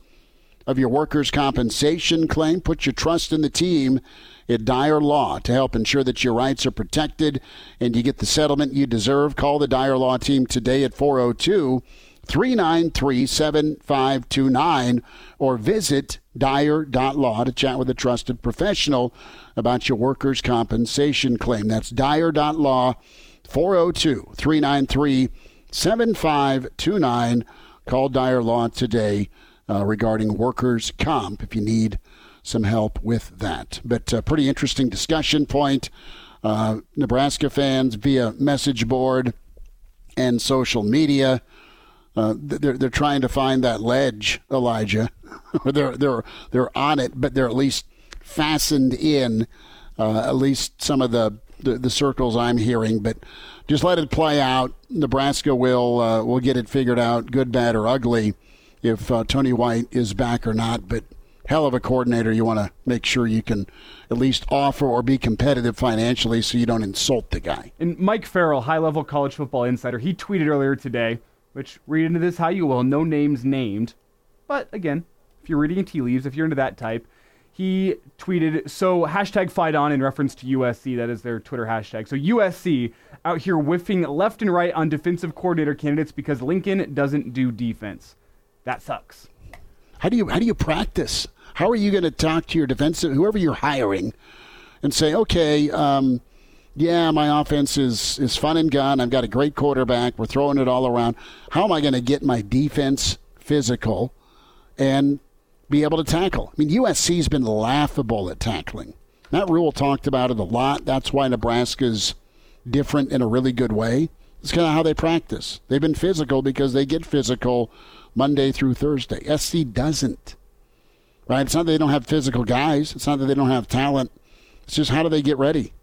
of your workers' compensation claim? Put your trust in the team at Dyer Law to help ensure that your rights are protected and you get the settlement you deserve. Call the Dyer Law team today at four oh two, three nine three, seven five two nine or visit Dyer dot law to chat with a trusted professional about your workers' compensation claim. That's Dyer dot law, four oh two, three nine three, seven five two nine. Call Dyer Law today uh, regarding workers' comp if you need some help with that. But a pretty interesting discussion point. Uh, Nebraska fans via message board and social media, uh, they're they're trying to find that ledge, Elijah. they're they're they're on it, but they're at least fastened in. Uh, at least some of the, the the circles I'm hearing. But just let it play out. Nebraska will uh, will get it figured out, good, bad, or ugly, if uh, Tony White is back or not. But hell of a coordinator. You want to make sure you can at least offer or be competitive financially so you don't insult the guy. And Mike Farrell, high-level college football insider, he tweeted earlier today, which read into this how you will, no names named. But again, if you're reading tea leaves, if you're into that type, he tweeted, so hashtag fight on in reference to U S C. That is their Twitter hashtag. So U S C out here whiffing left and right on defensive coordinator candidates because Lincoln doesn't do defense. That sucks. How do you how do you practice? How are you going to talk to your defensive, whoever you're hiring, and say, okay, um, yeah, my offense is, is fun and gun. I've got a great quarterback. We're throwing it all around. How am I going to get my defense physical and be able to tackle? I mean, U S C's been laughable at tackling. Matt Rhule talked about it a lot. That's why Nebraska's different in a really good way. It's kind of how they practice. They've been physical because they get physical Monday through Thursday. S C doesn't. Right? It's not that they don't have physical guys. It's not that they don't have talent. It's just how do they get ready?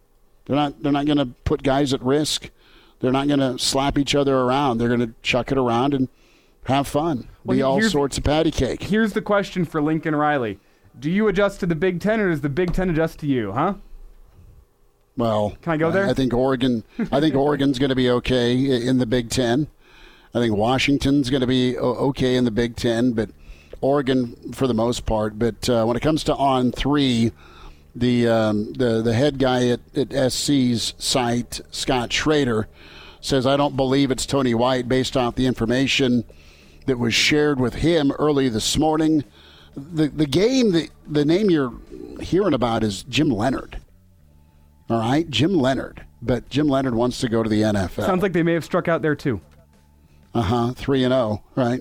They're not they're not going to put guys at risk. They're not going to slap each other around. They're going to chuck it around and have fun. Well, be all sorts of patty cake. Here's the question for Lincoln Riley. Do you adjust to the Big Ten or does the Big Ten adjust to you, huh? Well, can I go there? I, I think Oregon I think Oregon's going to be okay in the Big Ten. I think Washington's going to be okay in the Big Ten, but Oregon for the most part, but uh, when it comes to on three, the um, the the head guy at, at S C's site, Scott Schrader, says, I don't believe it's Tony White based off the information that was shared with him early this morning. The the game, the, the name you're hearing about is Jim Leonhard. All right, Jim Leonhard, but Jim Leonhard wants to go to the N F L. Sounds like they may have struck out there too. Uh-huh, three and oh, right?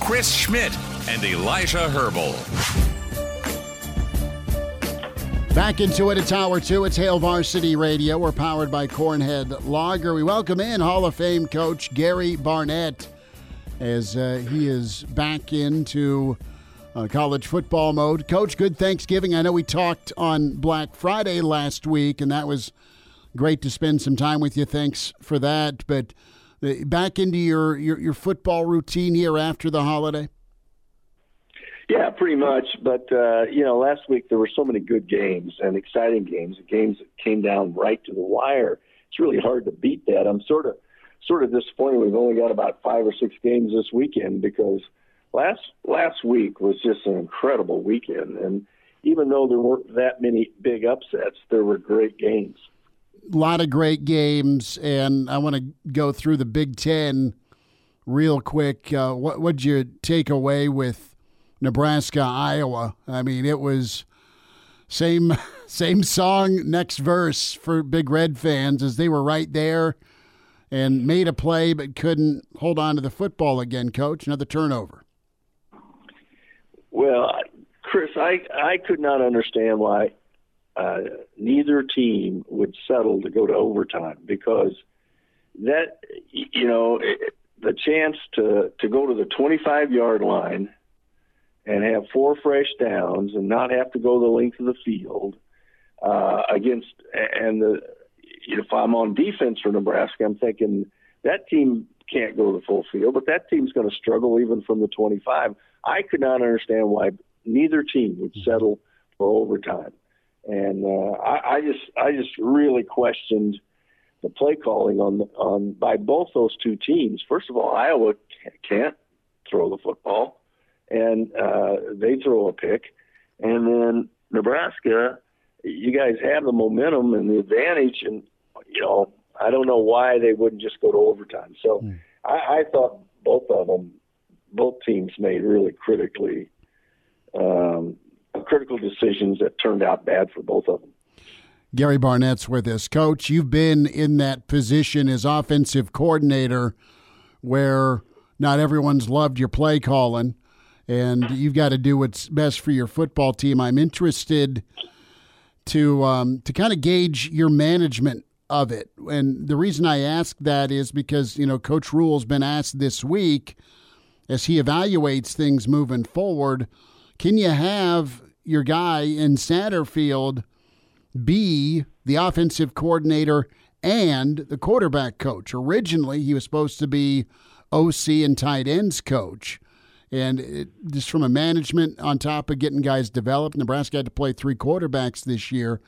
Chris Schmidt and Elijah Herbel. Back into it at Tower two. It's Hail Varsity Radio. We're powered by Cornhead Lager. We welcome in Hall of Fame coach Gary Barnett as uh, he is back into uh, college football mode. Coach, good Thanksgiving. I know we talked on Black Friday last week, and that was great to spend some time with you. Thanks for that. But back into your, your, your football routine here after the holiday? Yeah, pretty much. But, uh, you know, last week there were so many good games and exciting games, games that came down right to the wire. It's really hard to beat that. I'm sort of sort of disappointed we've only got about five or six games this weekend because last last week was just an incredible weekend. And even though there weren't that many big upsets, there were great games. A lot of great games, and I want to go through the Big Ten real quick. Uh, what would you take away with Nebraska, Iowa? I mean, it was same same song, next verse for Big Red fans as they were right there and made a play but couldn't hold on to the football again, Coach. Another turnover. Well, Chris, I, I could not understand why Uh, neither team would settle to go to overtime because that, you know, it, the chance to, to go to the twenty-five yard line and have four fresh downs and not have to go the length of the field uh, against, and the, if I'm on defense for Nebraska, I'm thinking that team can't go the full field, but that team's going to struggle even from the twenty-five. I could not understand why neither team would settle mm-hmm. for overtime. And uh, I, I just I just really questioned the play calling on on by both those two teams. First of all, Iowa can't throw the football, and uh, they throw a pick. And then Nebraska, you guys have the momentum and the advantage, and, you know, I don't know why they wouldn't just go to overtime. So mm. I, I thought both of them, both teams made really critically um, critical decisions that turned out bad for both of them. Gary Barnett's with us. Coach, you've been in that position as offensive coordinator where not everyone's loved your play calling, and you've got to do what's best for your football team. I'm interested to um, to kind of gauge your management of it. And the reason I ask that is because, you know, Coach Rhule's been asked this week as he evaluates things moving forward, can you have your guy in Satterfield be the offensive coordinator and the quarterback coach? Originally, he was supposed to be O C and tight ends coach. And it, just from a management on top of getting guys developed, Nebraska had to play three quarterbacks this year.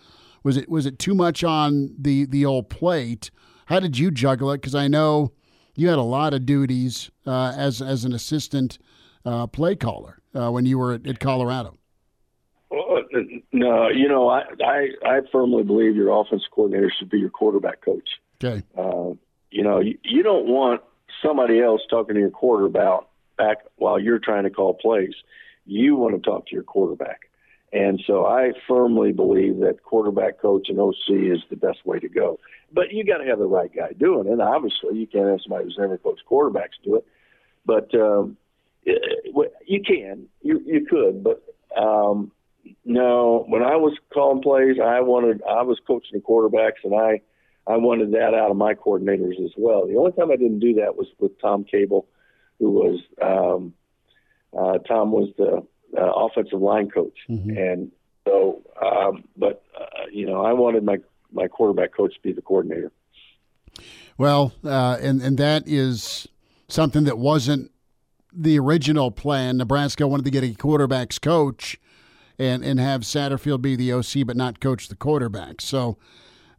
Was it was it too much on the, the old plate? How did you juggle it? Because I know you had a lot of duties uh, as as an assistant uh, play caller uh, when you were at, at Colorado. Well, no, you know, I, I I firmly believe your offensive coordinator should be your quarterback coach. Okay. Uh, you know, you, you don't want somebody else talking to your quarterback back while you're trying to call plays. You want to talk to your quarterback. And so I firmly believe that quarterback coach and O C is the best way to go. But you got to have the right guy doing it. And obviously, you can't have somebody who's never coached quarterbacks do it. But um, you can. You you could. But um, no, when I was calling plays, I wanted I was coaching the quarterbacks, and I, I wanted that out of my coordinators as well. The only time I didn't do that was with Tom Cable, who was um, uh, Tom was the – Uh, offensive line coach. Mm-hmm. And so, um, but, uh, you know, I wanted my, my quarterback coach to be the coordinator. Well, uh, and, and that is something that wasn't the original plan. Nebraska wanted to get a quarterback's coach and, and have Satterfield be the O C, but not coach the quarterback. So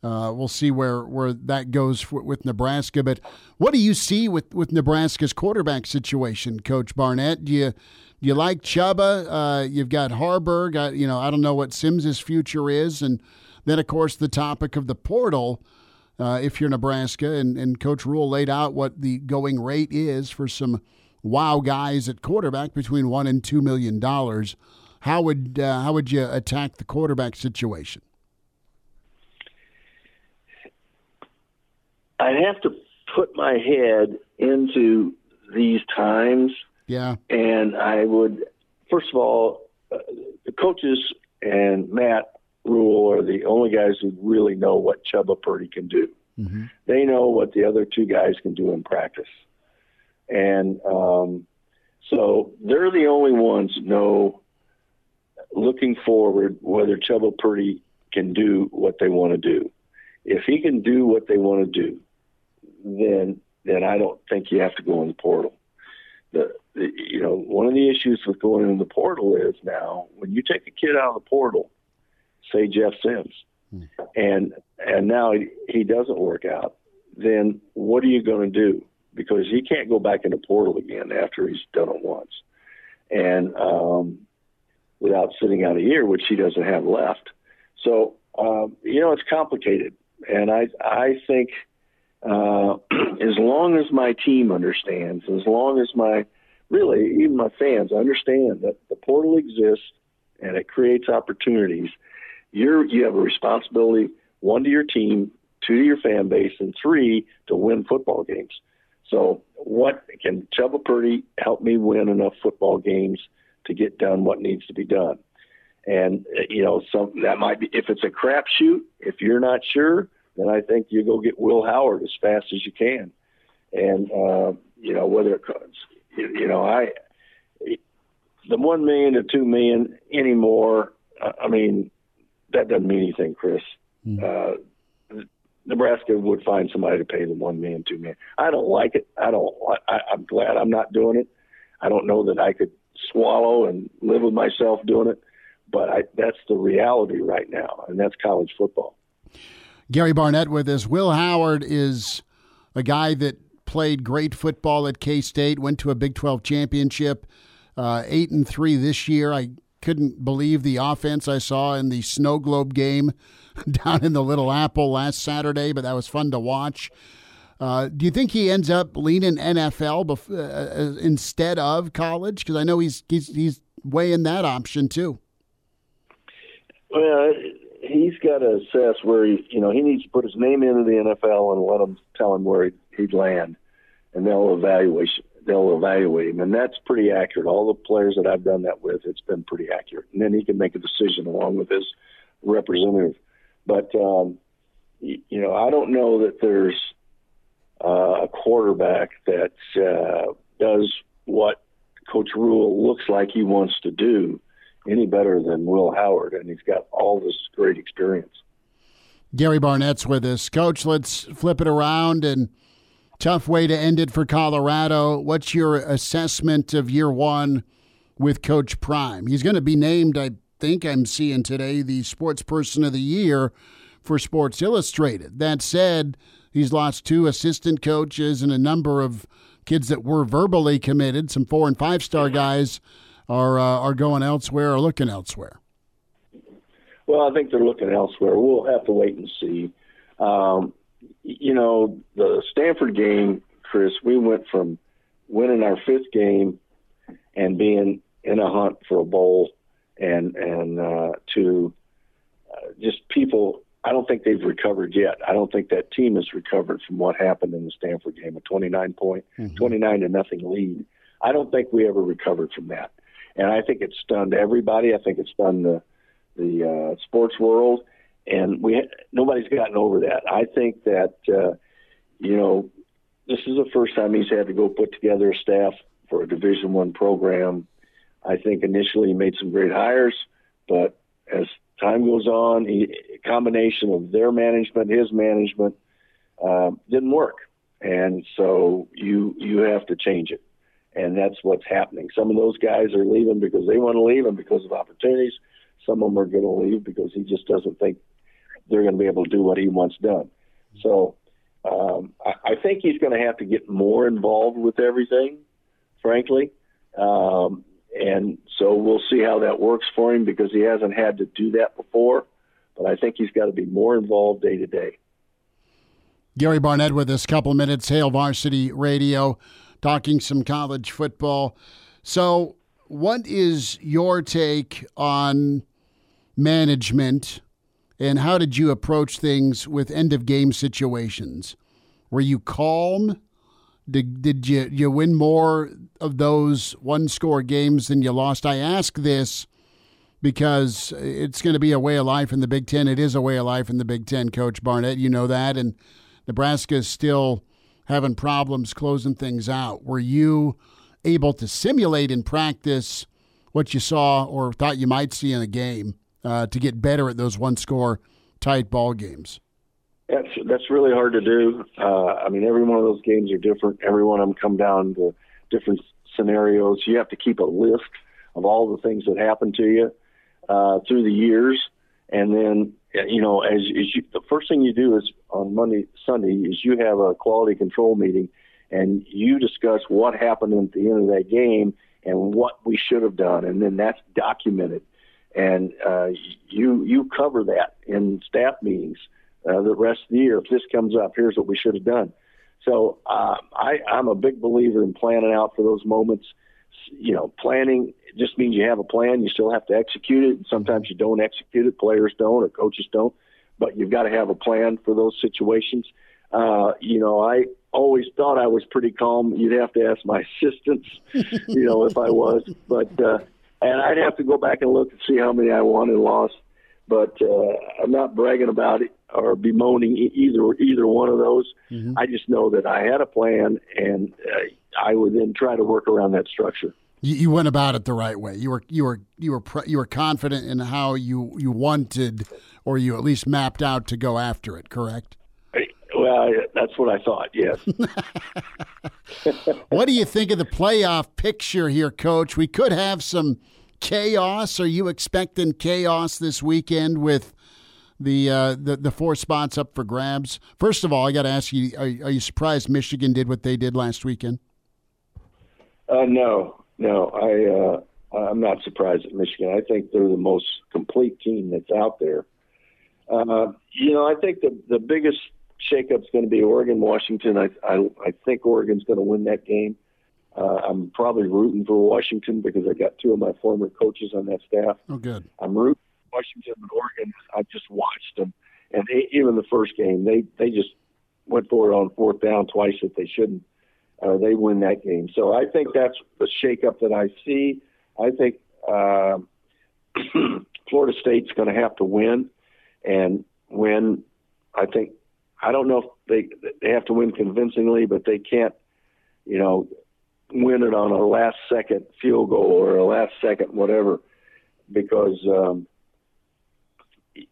uh, we'll see where, where that goes for, with Nebraska. But what do you see with, with Nebraska's quarterback situation, Coach Barnett? Do you, You like Chubba, uh, you've got Harburg, I, you know, I don't know what Sims's future is. And then, of course, the topic of the portal, uh, if you're Nebraska, and, and Coach Rhule laid out what the going rate is for some wow guys at quarterback between one and two million dollars. How would uh, how would you attack the quarterback situation? I'd have to put my head into these times. Yeah, and I would, first of all, uh, the coaches and Matt Rhule are the only guys who really know what Chubba Purdy can do. Mm-hmm. They know what the other two guys can do in practice. And um, so they're the only ones who know, looking forward, whether Chubba Purdy can do what they want to do. If he can do what they want to do, then then I don't think you have to go in the portal. The, the, you know, one of the issues with going in the portal is now when you take a kid out of the portal, say Jeff Sims, mm. and and now he, he doesn't work out, then what are you going to do? Because he can't go back in the portal again after he's done it once, and um, without sitting out a year, which he doesn't have left. So um, you know, it's complicated, and I I think. Uh, as long as my team understands, as long as my, really, even my fans understand that the portal exists and it creates opportunities, you're, you have a responsibility, one, to your team, two, to your fan base, and three, to win football games. So what can Chubba Purdy help me win enough football games to get done what needs to be done? And, you know, some, that might be, if it's a crapshoot, if you're not sure, then I think you go get Will Howard as fast as you can. And, uh, you know, whether it comes, you know, I, the one million to two million anymore, I mean, that doesn't mean anything, Chris. Mm. Uh, Nebraska would find somebody to pay them one million, two million. I don't like it. I don't, I, I'm glad I'm not doing it. I don't know that I could swallow and live with myself doing it, But I, that's the reality right now, and that's college football. Gary Barnett with us. Will Howard is a guy that played great football at K-State, went to a Big twelve championship, uh, eight and three this year. I couldn't believe the offense I saw in the Snow Globe game down in the Little Apple last Saturday, but that was fun to watch. Uh, do you think he ends up leaning N F L bef- uh, instead of college? Because I know he's, he's he's weighing that option too. Well, he's got to assess where he, you know, he needs to put his name into the N F L and let them tell him where he'd land, and they'll evaluate they'll evaluate him, and that's pretty accurate. All the players that I've done that with, it's been pretty accurate, and then he can make a decision along with his representative. But um, you, you know, I don't know that there's Uh, a quarterback that uh, does what Coach Rhule looks like he wants to do any better than Will Howard, and he's got all this great experience. Gary Barnett's with us. Coach, let's flip it around, and tough way to end it for Colorado. What's your assessment of year one with Coach Prime? He's going to be named, I think I'm seeing today, the Sports Person of the Year for Sports Illustrated. That said, he's lost two assistant coaches and a number of kids that were verbally committed. Some four- and five-star guys are uh, are going elsewhere or looking elsewhere. Well, I think they're looking elsewhere. We'll have to wait and see. Um, you know, the Stanford game, Chris, we went from winning our fifth game and being in a hunt for a bowl and, and uh, to uh, just people – I don't think they've recovered yet. I don't think that team has recovered from what happened in the Stanford game, a twenty-nine point, mm-hmm. twenty-nine to nothing lead. I don't think we ever recovered from that. And I think it stunned everybody. I think it stunned the, the uh, sports world. And we nobody's gotten over that. I think that, uh, you know, this is the first time he's had to go put together a staff for a Division One program. I think initially he made some great hires, but as time goes on, he, a combination of their management, his management, uh, didn't work. And so you you have to change it. And that's what's happening. Some of those guys are leaving because they want to leave and because of opportunities. Some of them are going to leave because he just doesn't think they're going to be able to do what he wants done. So um, I, I think he's going to have to get more involved with everything, frankly. Um And so we'll see how that works for him because he hasn't had to do that before. But I think he's got to be more involved day to day. Gary Barnett with us, couple minutes, Hail Varsity Radio, talking some college football. So what is your take on management and how did you approach things with end-of-game situations? Were you calm? Did, did you, you win more of those one-score games than you lost? I ask this because it's going to be a way of life in the Big Ten. It is a way of life in the Big Ten, Coach Barnett. You know that. And Nebraska is still having problems closing things out. Were you able to simulate in practice what you saw or thought you might see in a game uh, to get better at those one-score tight ball games? That's, that's really hard to do. Uh, I mean, every one of those games are different. Every one of them come down to different scenarios. You have to keep a list of all the things that happen to you uh, through the years. And then, you know, as, as you, the first thing you do is on Monday, Sunday, is you have a quality control meeting, and you discuss what happened at the end of that game and what we should have done. And then that's documented. And uh, you you cover that in staff meetings. Uh, the rest of the year, if this comes up, here's what we should have done. So uh, I, I'm a big believer in planning out for those moments. You know, planning just means you have a plan. You still have to execute it. And sometimes you don't execute it. Players don't or coaches don't. But you've got to have a plan for those situations. Uh, you know, I always thought I was pretty calm. You'd have to ask my assistants, you know, if I was. But uh, and I'd have to go back and look and see how many I won and lost. But uh, I'm not bragging about it or bemoaning either either one of those. Mm-hmm. I just know that I had a plan, and uh, I would then try to work around that structure. You, you went about it the right way. You were you were you were you were confident in how you, you wanted, or you at least mapped out to go after it. Correct? Well, that's what I thought. Yes. What do you think of the playoff picture here, Coach? We could have some chaos? Are you expecting chaos this weekend with the uh, the, the four spots up for grabs? First of all, I got to ask you: Are, are you surprised Michigan did what they did last weekend? Uh, no, no, I uh, I'm not surprised at Michigan. I think they're the most complete team that's out there. Uh, you know, I think the the biggest shakeup is going to be Oregon, Washington. I, I I think Oregon's going to win that game. Uh, I'm probably rooting for Washington because I got two of my former coaches on that staff. Oh, good. I'm rooting for Washington and Oregon. I just watched them, and they, even the first game, they they just went for it on fourth down twice if they shouldn't. Uh, they win that game. So I think that's the shakeup that I see. I think uh, Florida State's going to have to win, and win. I think I don't know if they they have to win convincingly, but they can't, you know. win it on a last-second field goal or a last-second whatever, because um,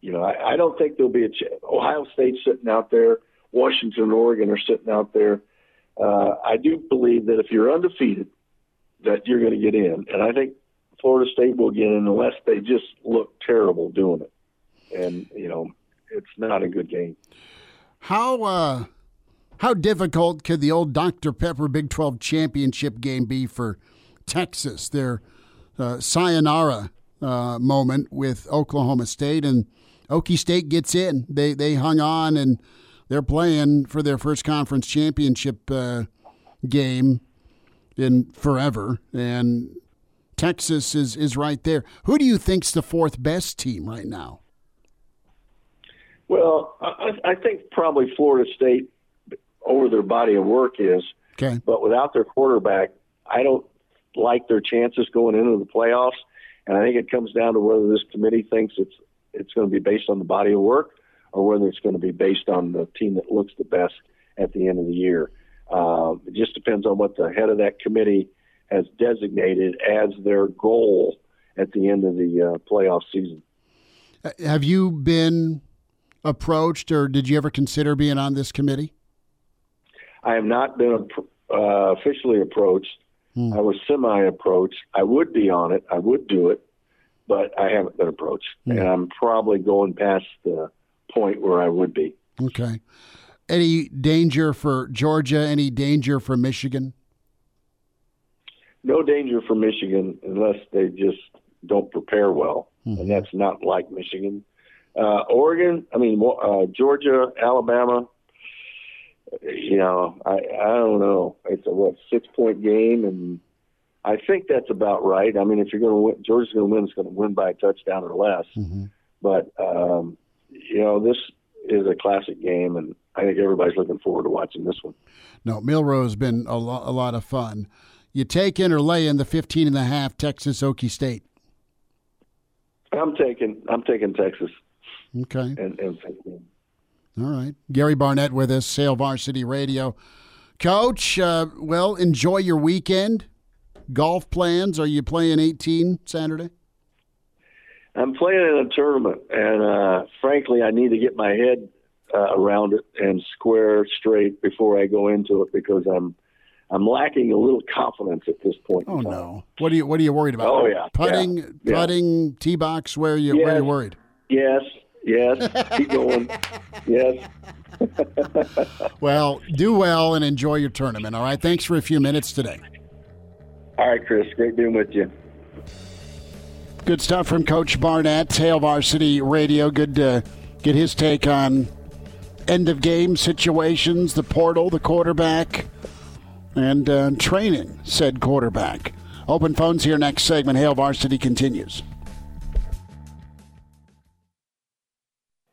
you know I, I don't think there'll be a ch- Ohio State's sitting out there, Washington and Oregon are sitting out there. Uh, I do believe that if you're undefeated, that you're going to get in, and I think Florida State will get in unless they just look terrible doing it, and you know it's not a good game. How? Uh... How difficult could the old Doctor Pepper Big twelve championship game be for Texas? Their uh, sayonara uh, moment with Oklahoma State, and Okie State gets in. They they hung on, and they're playing for their first conference championship uh, game in forever. And Texas is, is right there. Who do you think's the fourth best team right now? Well, I, I think probably Florida State over their body of work is, okay. But without their quarterback, I don't like their chances going into the playoffs. And I think it comes down to whether this committee thinks it's it's going to be based on the body of work or whether it's going to be based on the team that looks the best at the end of the year. Uh, it just depends on what the head of that committee has designated as their goal at the end of the uh, playoff season. Have you been approached or did you ever consider being on this committee? I have not been uh, officially approached. Hmm. I was semi-approached. I would be on it. I would do it, but I haven't been approached. Hmm. And I'm probably going past the point where I would be. Okay. Any danger for Georgia? Any danger for Michigan? No danger for Michigan unless they just don't prepare well. Hmm. And that's not like Michigan. Uh, Oregon, I mean, uh, Georgia, Alabama, you know, I, I don't know. It's a what six-point game, and I think that's about right. I mean, if you're going to win, Georgia's going to win. It's going to win by a touchdown or less. Mm-hmm. But um, you know, this is a classic game, and I think everybody's looking forward to watching this one. No, Milroe has been a lot, a lot of fun. You take in or lay in the fifteen and a half Texas Okie State. I'm taking. I'm taking Texas. Okay. And, and all right. Gary Barnett with us, Hail Varsity Radio. Coach, uh, well, enjoy your weekend. Golf plans. Are you playing eighteen Saturday? I'm playing in a tournament, and uh, frankly, I need to get my head uh, around it and square straight before I go into it because I'm I'm lacking a little confidence at this point. Oh, no. What are you What are you worried about? Oh, yeah. Putting, yeah. putting, yeah. tee box, where are you, yes. where are you worried? Yes. Yes, keep going. Yes. Well, do well and enjoy your tournament, all right? Thanks for a few minutes today. All right, Chris. Great being with you. Good stuff from Coach Barnett, Hail Varsity Radio. Good to get his take on end-of-game situations, the portal, the quarterback, and uh, training said quarterback. Open phones here next segment. Hail Varsity continues.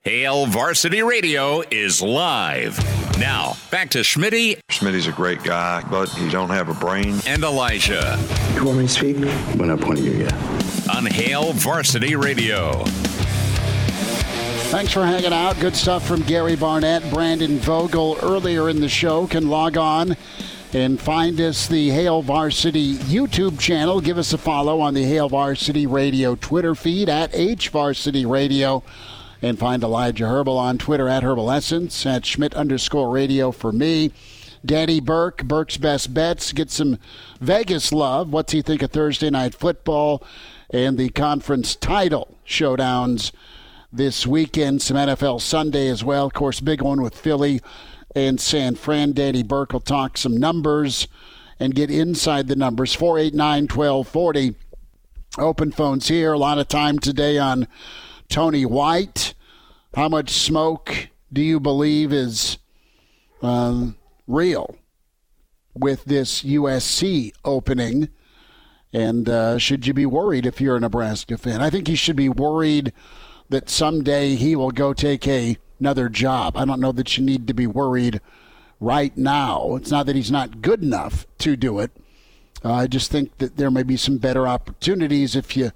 Hail Varsity Radio is live. Now, back to Schmitty. Schmitty's a great guy, but he don't have a brain. And Elijah. You want me to speak? When I point at you, yeah. On Hail Varsity Radio. Thanks for hanging out. Good stuff from Gary Barnett, Brandon Vogel earlier in the show. Can log on and find us the Hail Varsity YouTube channel. Give us a follow on the Hail Varsity Radio Twitter feed at H Varsity Radio. And find Elijah Herbel on Twitter at Herbal Essence, at Schmidt underscore radio for me. Danny Burke, Burke's Best Bets. Get some Vegas love. What's he think of Thursday Night Football and the conference title showdowns this weekend? Some N F L Sunday as well. Of course, big one with Philly and San Fran. Danny Burke will talk some numbers and get inside the numbers. four eight nine, one two four zero. Open phones here. A lot of time today on Tony White. How much smoke do you believe is um, real with this U S C opening? And uh, should you be worried if you're a Nebraska fan? I think you should be worried that someday he will go take a, another job. I don't know that you need to be worried right now. It's not that he's not good enough to do it. Uh, I just think that there may be some better opportunities if you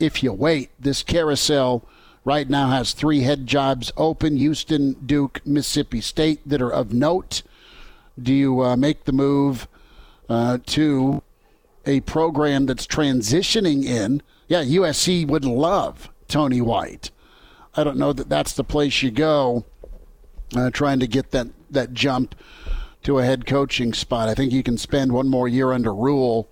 if you wait. This carousel right now has three head jobs open: Houston, Duke, Mississippi State, that are of note. Do you uh, make the move uh, to a program that's transitioning in? Yeah, U S C would love Tony White. I don't know that that's the place you go uh, trying to get that, that jump to a head coaching spot. I think you can spend one more year under Rhule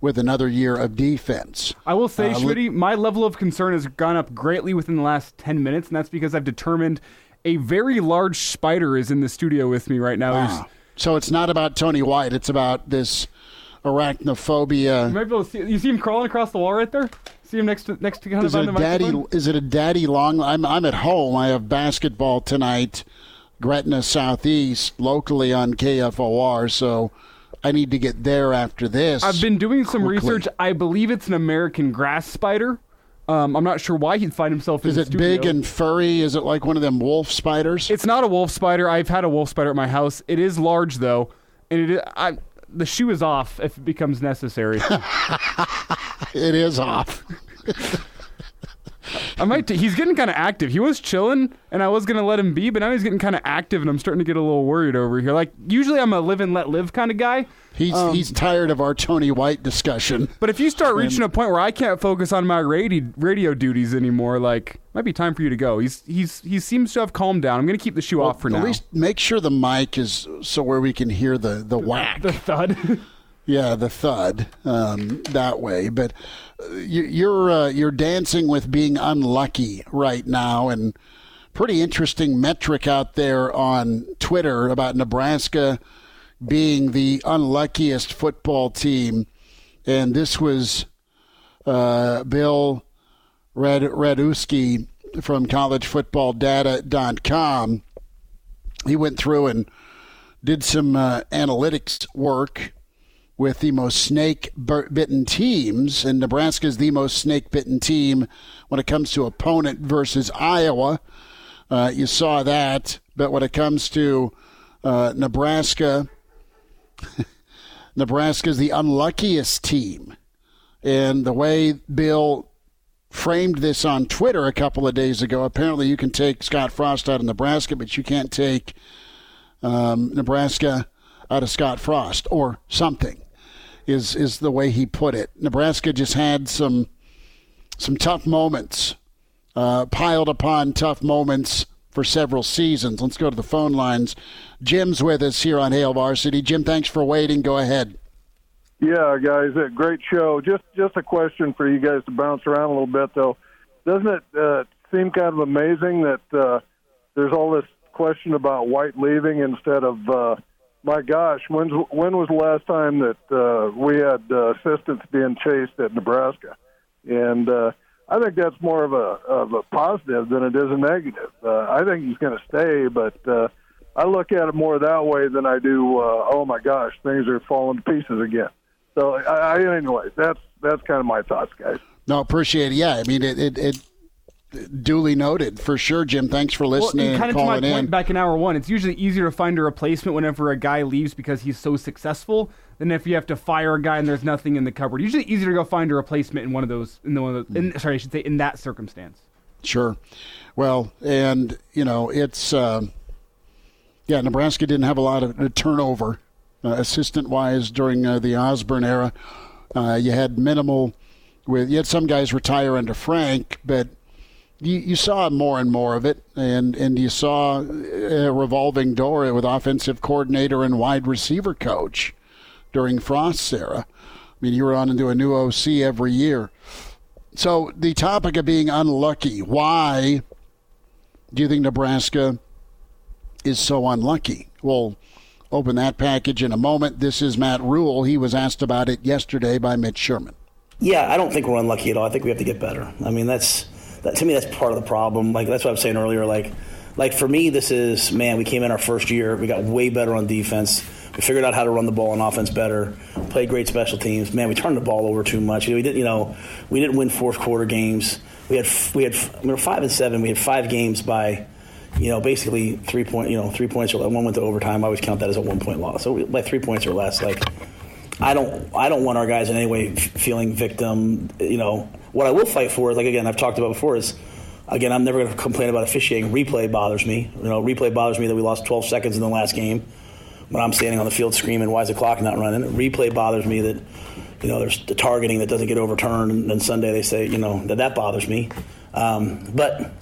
with another year of defense. I will say, uh, Schmitty, my level of concern has gone up greatly within the last ten minutes, and that's because I've determined a very large spider is in the studio with me right now. Wow. So it's not about Tony White. It's about this arachnophobia. You might be able to see, you see him crawling across the wall right there? See him next to next to kind of on the microphone? Is it a daddy long? I'm I'm at home. I have basketball tonight. Gretna Southeast locally on K F O R, so I need to get there after this. I've been doing some quickly. research. I believe it's an American grass spider. Um, I'm not sure why he'd find himself in Is the studio. Is it big and furry? Is it like one of them wolf spiders? It's not a wolf spider. I've had a wolf spider at my house. It is large, though, and it is, I, the shoe is off if it becomes necessary. It is off. I might. T- he's getting kind of active. He was chilling, and I was going to let him be, but now he's getting kind of active, and I'm starting to get a little worried over here. Like, usually I'm a live and let live kind of guy. He's um, he's tired of our Tony White discussion. But if you start reaching and, a point where I can't focus on my radio, radio duties anymore, like, might be time for you to go. He's he's He seems to have calmed down. I'm going to keep the shoe well, off for at now. At least make sure the mic is so where we can hear the, the whack. The thud. Yeah, the thud um, that way. But you, you're uh, you're dancing with being unlucky right now, and pretty interesting metric out there on Twitter about Nebraska being the unluckiest football team. And this was uh, Bill Red Radusky from college football data dot com. He went through and did some uh, analytics work with the most snake-bitten teams, and Nebraska is the most snake-bitten team when it comes to opponent versus Iowa. Uh, you saw that, but when it comes to uh, Nebraska, Nebraska is the unluckiest team. And the way Bill framed this on Twitter a couple of days ago, apparently you can take Scott Frost out of Nebraska, but you can't take um, Nebraska out of Scott Frost or something. Is is the way he put it. Nebraska just had some some tough moments, uh, piled upon tough moments for several seasons. Let's go to the phone lines. Jim's with us here on Hail Varsity. Jim, thanks for waiting. Go ahead. Yeah, guys, a great show. Just just a question for you guys to bounce around a little bit, though. Doesn't it uh, seem kind of amazing that uh, there's all this question about White leaving instead of uh, my gosh, when's, when was the last time that uh, we had uh, assistants being chased at Nebraska? And uh, I think that's more of a, of a positive than it is a negative. Uh, I think he's going to stay, but uh, I look at it more that way than I do, uh, oh, my gosh, things are falling to pieces again. So, I, I, anyways, that's that's kind of my thoughts, guys. No, appreciate it. Yeah, I mean, it, it, it duly noted for sure, Jim. Thanks for listening well, and, kind of and calling to my point in. Back in hour one, it's usually easier to find a replacement whenever a guy leaves because he's so successful than if you have to fire a guy and there's nothing in the cupboard. Usually easier to go find a replacement in one of those. In the one of those, in, sorry, I should say in that circumstance. Sure. Well, and you know it's um, yeah. Nebraska didn't have a lot of uh, turnover. Uh, assistant-wise during uh, the Osborne era. Uh, you had minimal with – you had some guys retire under Frank, but you, you saw more and more of it, and, and you saw a revolving door with offensive coordinator and wide receiver coach during Frost's era. I mean, you were on into a new O C every year. So the topic of being unlucky, why do you think Nebraska is so unlucky? We'll open that package in a moment. This is Matt Rhule. He was asked about it yesterday by Mitch Sherman. Yeah, I don't think we're unlucky at all. I think we have to get better. I mean, that's that, to me, that's part of the problem. Like, that's what I was saying earlier. Like, like for me, this is, man, we came in our first year. We got way better on defense. We figured out how to run the ball on offense better. Played great special teams. Man, we turned the ball over too much. We didn't, you know, we didn't win fourth quarter games. We had, we had, we were five and seven. We had five games by, you know, basically three point, you know, three points or one went to overtime. I always count that as a one point loss. So by three points or less, like. I don't I don't want our guys in any way feeling victim. You know, what I will fight for is, like, again, I've talked about before is, again, I'm never going to complain about officiating. Replay bothers me. You know, replay bothers me that we lost twelve seconds in the last game when I'm standing on the field screaming, why is the clock not running? Replay bothers me that, you know, there's the targeting that doesn't get overturned, and then Sunday they say, you know, that that bothers me. Um, but,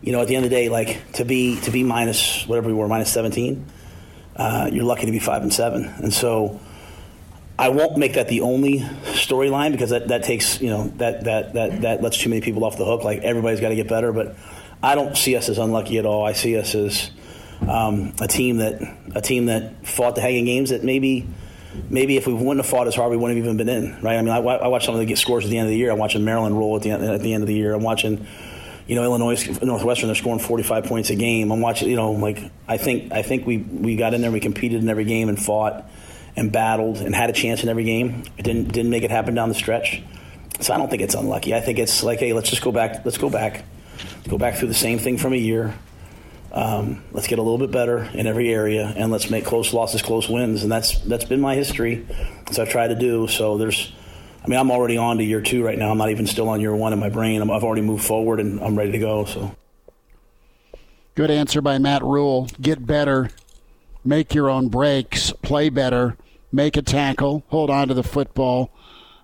you know, at the end of the day, like, to be to be minus whatever we were, minus seventeen, uh, you're lucky to be five and seven. And so I won't make that the only storyline, because that, that takes, you know, that, that, that, that lets too many people off the hook. Like, everybody's got to get better, but I don't see us as unlucky at all. I see us as um, a team that a team that fought the hanging games that maybe maybe if we wouldn't have fought as hard, we wouldn't have even been in. Right? I mean, I, I watch some of the get scores at the end of the year. I'm watching Maryland roll at the end, at the end of the year. I'm watching, you know, Illinois Northwestern. They're scoring forty-five points a game. I'm watching, you know, like I think I think we we got in there, we competed in every game and fought and battled and had a chance in every game. It didn't didn't make it happen down the stretch. So I don't think it's unlucky. I think it's like, hey, let's just go back. Let's go back. Let's go back through the same thing from a year. Um, let's get a little bit better in every area, and let's make close losses close wins. And that's that's been my history. That's what I've tried to do. So there's, I mean, I'm already on to year two right now. I'm not even still on year one in my brain. I'm, I've already moved forward, and I'm ready to go. So good answer by Matt Rhule. Get better. Make your own breaks. Play better. Make a tackle, hold on to the football,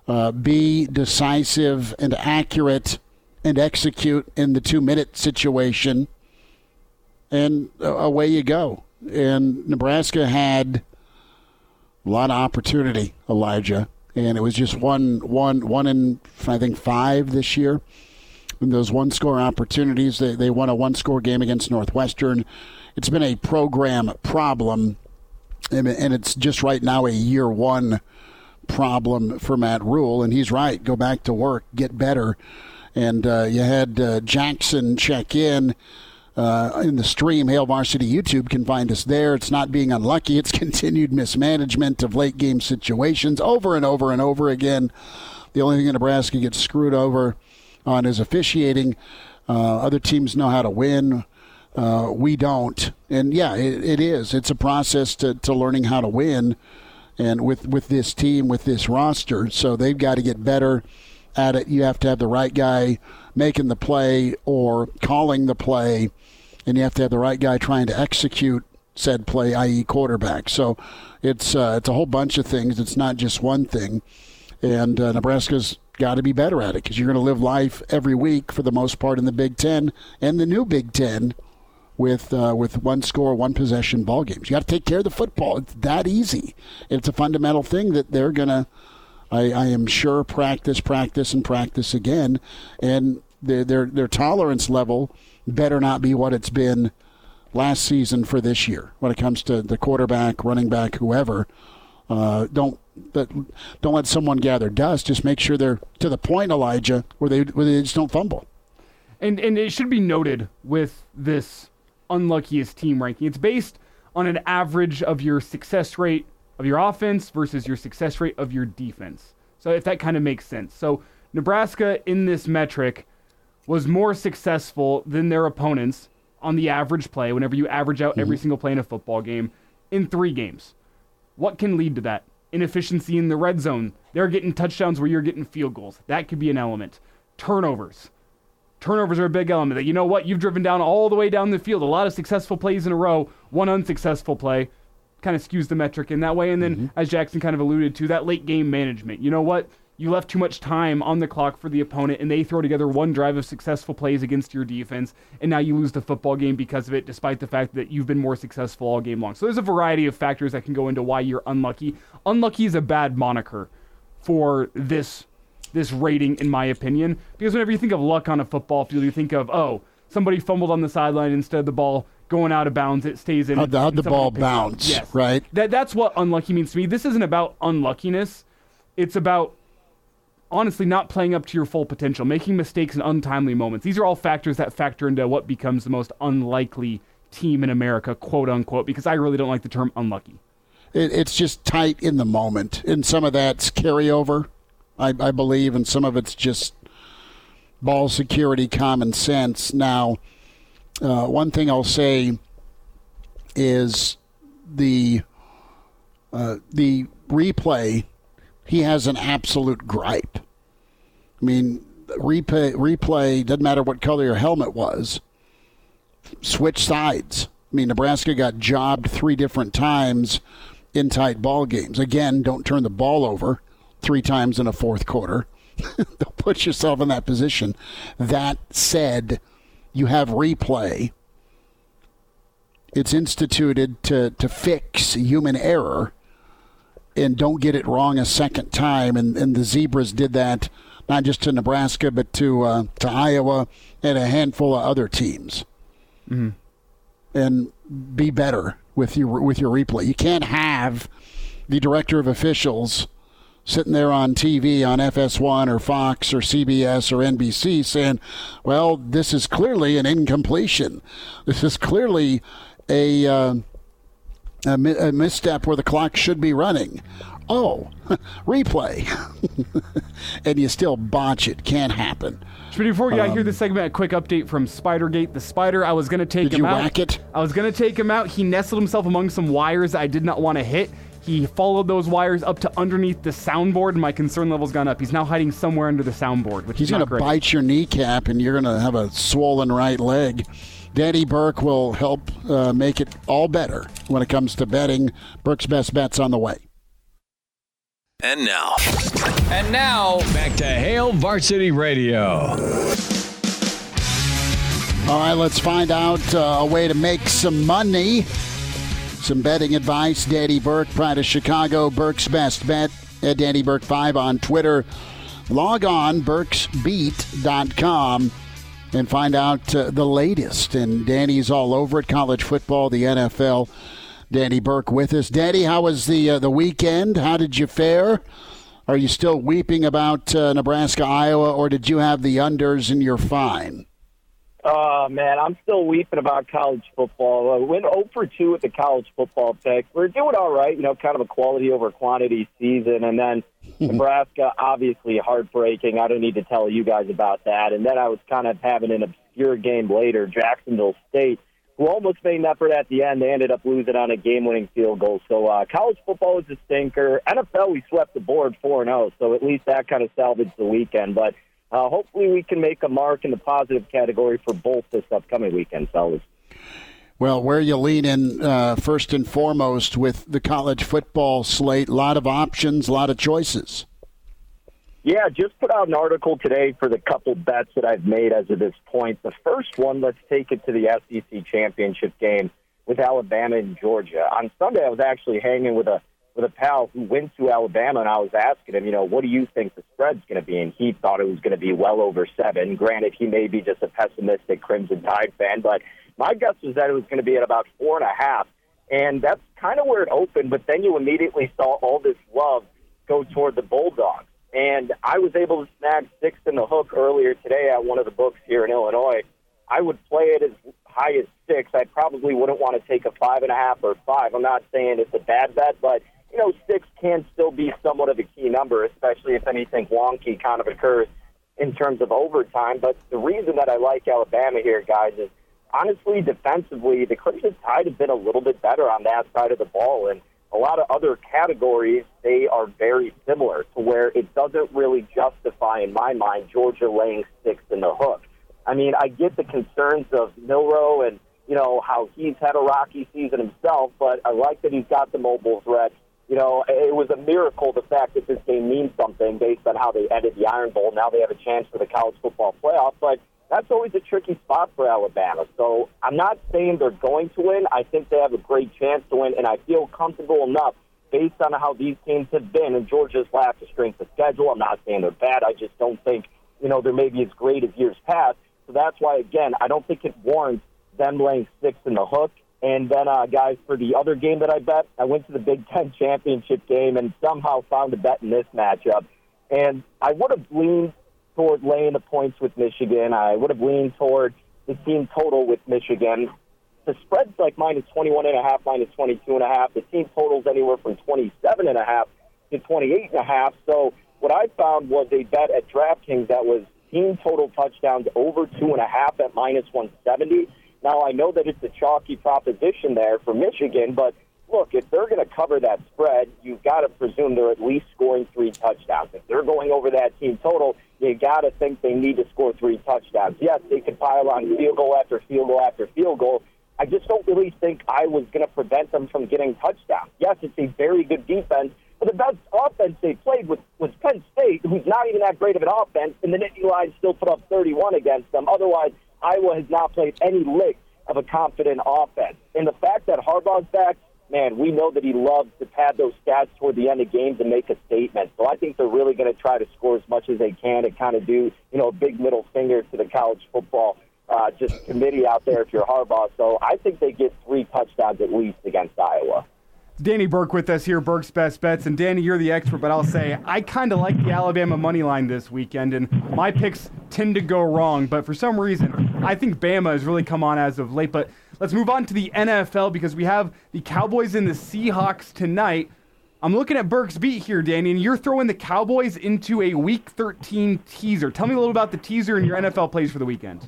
uh, be decisive and accurate, and execute in the two-minute situation, and uh, away you go. And Nebraska had a lot of opportunity, Elijah, and it was just one, one, one in, I think, five this year. And those one-score opportunities, they, they won a one-score game against Northwestern. It's been a program problem. And it's just right now a year one problem for Matt Rhule, and he's right. Go back to work, get better. And uh, you had uh, Jackson check in uh, in the stream. Hail Varsity YouTube can find us there. It's not being unlucky. It's continued mismanagement of late game situations over and over and over again. The only thing that Nebraska gets screwed over on is officiating. Uh, other teams know how to win. Uh, we don't. And, yeah, it, it is. It's a process to, to learning how to win, and with, with this team, with this roster. So they've got to get better at it. You have to have the right guy making the play or calling the play, and you have to have the right guy trying to execute said play, that is quarterback. So it's, uh, it's a whole bunch of things. It's not just one thing. And uh, Nebraska's got to be better at it, because you're going to live life every week for the most part in the Big Ten and the new Big Ten with uh, with one score, one possession ball games. You got to take care of the football. It's that easy. It's a fundamental thing that they're going to, I, I am sure, practice, practice, and practice again. And their, their their tolerance level better not be what it's been last season for this year when it comes to the quarterback, running back, whoever. Uh, don't don't let someone gather dust. Just make sure they're to the point, Elijah, where they where they just don't fumble. And and it should be noted with this unluckiest team ranking, it's based on an average of your success rate of your offense versus your success rate of your defense. So if that kind of makes sense. So Nebraska in this metric was more successful than their opponents on the average play, whenever you average out mm-hmm. every single play in a football game, in three games. What can lead to that? Inefficiency in the red zone. They're getting touchdowns where you're getting field goals. That could be an element. Turnovers. Turnovers are a big element. That, you know what? You've driven down all the way down the field. A lot of successful plays in a row. One unsuccessful play kind of skews the metric in that way. And then, mm-hmm. as Jackson kind of alluded to, that late game management. You know what? you left too much time on the clock for the opponent, and they throw together one drive of successful plays against your defense, and now you lose the football game because of it, despite the fact that you've been more successful all game long. So there's a variety of factors that can go into why you're unlucky. Unlucky is a bad moniker for this this rating, in my opinion, because whenever you think of luck on a football field, you think of, oh, somebody fumbled on the sideline, instead of the ball going out of bounds, it stays in. How'd the, how'd the ball bounce, yes. right? That, that's what unlucky means to me. This isn't about unluckiness. It's about, honestly, not playing up to your full potential, making mistakes in untimely moments. These are all factors that factor into what becomes the most unlikely team in America, quote unquote, because I really don't like the term unlucky. It, it's just tight in the moment. And some of that's carryover, I, I believe, and some of it's just ball security, common sense. Now, uh, one thing I'll say is the uh, the replay. He has an absolute gripe. I mean, replay, replay, doesn't matter what color your helmet was, switch sides. I mean, Nebraska got jobbed three different times in tight ball games. Again, don't turn the ball over three times in a fourth quarter. Don't put yourself in that position. That said, you have replay. It's instituted to, to fix human error and don't get it wrong a second time. And, and the Zebras did that, not just to Nebraska, but to uh, to Iowa and a handful of other teams. Mm-hmm. And be better with your, with your replay. You can't have the director of officials sitting there on T V on F S one or Fox or C B S or N B C saying, well, this is clearly an incompletion. This is clearly a... Uh, A, mi- a misstep where the clock should be running. Oh, replay. And you still botch it. Can't happen. Before we got um, here this segment, a quick update from Spidergate. The spider, I was going to take him out. Did you whack it? I was going to take him out. He nestled himself among some wires that I did not want to hit. He followed those wires up to underneath the soundboard, and my concern level's gone up. He's now hiding somewhere under the soundboard, which He's is not gonna great. He's going to bite your kneecap, and you're going to have a swollen right leg. Danny Burke will help uh, make it all better when it comes to betting. Burke's Best Bets on the way. And now. And now, back to Hail Varsity Radio. All right, let's find out uh, a way to make some money. Some betting advice. Danny Burke, Pride of Chicago, Burke's Best Bet. At Danny Burke five on Twitter. Log on, burks beat dot com. And find out uh, the latest. And Danny's all over it. College football, the N F L. Danny Burke with us. Danny, how was the uh, the weekend? How did you fare? Are you still weeping about uh, Nebraska, Iowa, or did you have the unders and you're fine? Oh, uh, man, I'm still weeping about college football. Uh, went oh for two with the college football pick. We're doing all right, you know, kind of a quality over quantity season. And then Nebraska, obviously heartbreaking. I don't need to tell you guys about that. And then I was kind of having an obscure game later, Jacksonville State, who almost made an effort at the end. They ended up losing on a game-winning field goal. So uh, college football was a stinker. N F L, we swept the board four and oh, so at least that kind of salvaged the weekend. But Uh, hopefully we can make a mark in the positive category for both this upcoming weekend, fellas. Well, where you lean in uh, first and foremost with the college football slate, a lot of options, a lot of choices. Yeah, just put out an article today for the couple bets that I've made as of this point. The first one, let's take it to the S E C championship game with Alabama and Georgia. On Sunday, I was actually hanging with a with a pal who went to Alabama, and I was asking him, you know, what do you think the spread's going to be? And he thought it was going to be well over seven. Granted, he may be just a pessimistic Crimson Tide fan, but my guess was that it was going to be at about four and a half. And that's kind of where it opened, but then you immediately saw all this love go toward the Bulldogs. And I was able to snag six in the hook earlier today at one of the books here in Illinois. I would play it as high as six. I probably wouldn't want to take a five and a half or five. I'm not saying it's a bad bet, but you know, six can still be somewhat of a key number, especially if anything wonky kind of occurs in terms of overtime. But the reason that I like Alabama here, guys, is honestly defensively, the Crimson Tide have been a little bit better on that side of the ball. And a lot of other categories, they are very similar to where it doesn't really justify, in my mind, Georgia laying six in the hook. I mean, I get the concerns of Milroe and, you know, how he's had a rocky season himself, but I like that he's got the mobile threat. you know, it was a miracle, the fact that this game means something based on how they ended the Iron Bowl. Now they have a chance for the college football playoff, but that's always a tricky spot for Alabama. So I'm not saying they're going to win. I think they have a great chance to win, and I feel comfortable enough based on how these teams have been, and Georgia's lacked the strength of schedule. I'm not saying they're bad. I just don't think, you know, they're maybe as great as years past. So that's why, again, I don't think it warrants them laying six in the hook. And then, uh, guys, for the other game that I bet, I went to the Big Ten championship game and somehow found a bet in this matchup. And I would have leaned toward laying the points with Michigan. I would have leaned toward the team total with Michigan. The spread's like minus twenty-one point five, minus twenty-two point five. The team total's anywhere from twenty-seven point five to twenty-eight point five. So what I found was a bet at DraftKings that was team total touchdowns over two point five at minus one seventy. Now, I know that it's a chalky proposition there for Michigan, but look, if they're going to cover that spread, you've got to presume they're at least scoring three touchdowns. If they're going over that team total, you've got to think they need to score three touchdowns. Yes, they could pile on field goal after field goal after field goal. I just don't really think I was going to prevent them from getting touchdowns. Yes, it's a very good defense, but the best offense they played was, was Penn State, who's not even that great of an offense, and the Nittany Lions still put up thirty-one against them. Otherwise, Iowa has not played any lick of a confident offense. And the fact that Harbaugh's back, man, we know that he loves to pad those stats toward the end of games and make a statement. So I think they're really going to try to score as much as they can and kind of do, you know, a big middle finger to the college football uh, just committee out there if you're Harbaugh. So I think they get three touchdowns at least against Iowa. Danny Burke with us here, Burke's Best Bets. And, Danny, you're the expert, but I'll say I kind of like the Alabama money line this weekend, and my picks tend to go wrong. But for some reason, I think Bama has really come on as of late. But let's move on to the N F L because we have the Cowboys and the Seahawks tonight. I'm looking at Burke's beat here, Danny, and you're throwing the Cowboys into a Week thirteen teaser. Tell me a little about the teaser and your N F L plays for the weekend.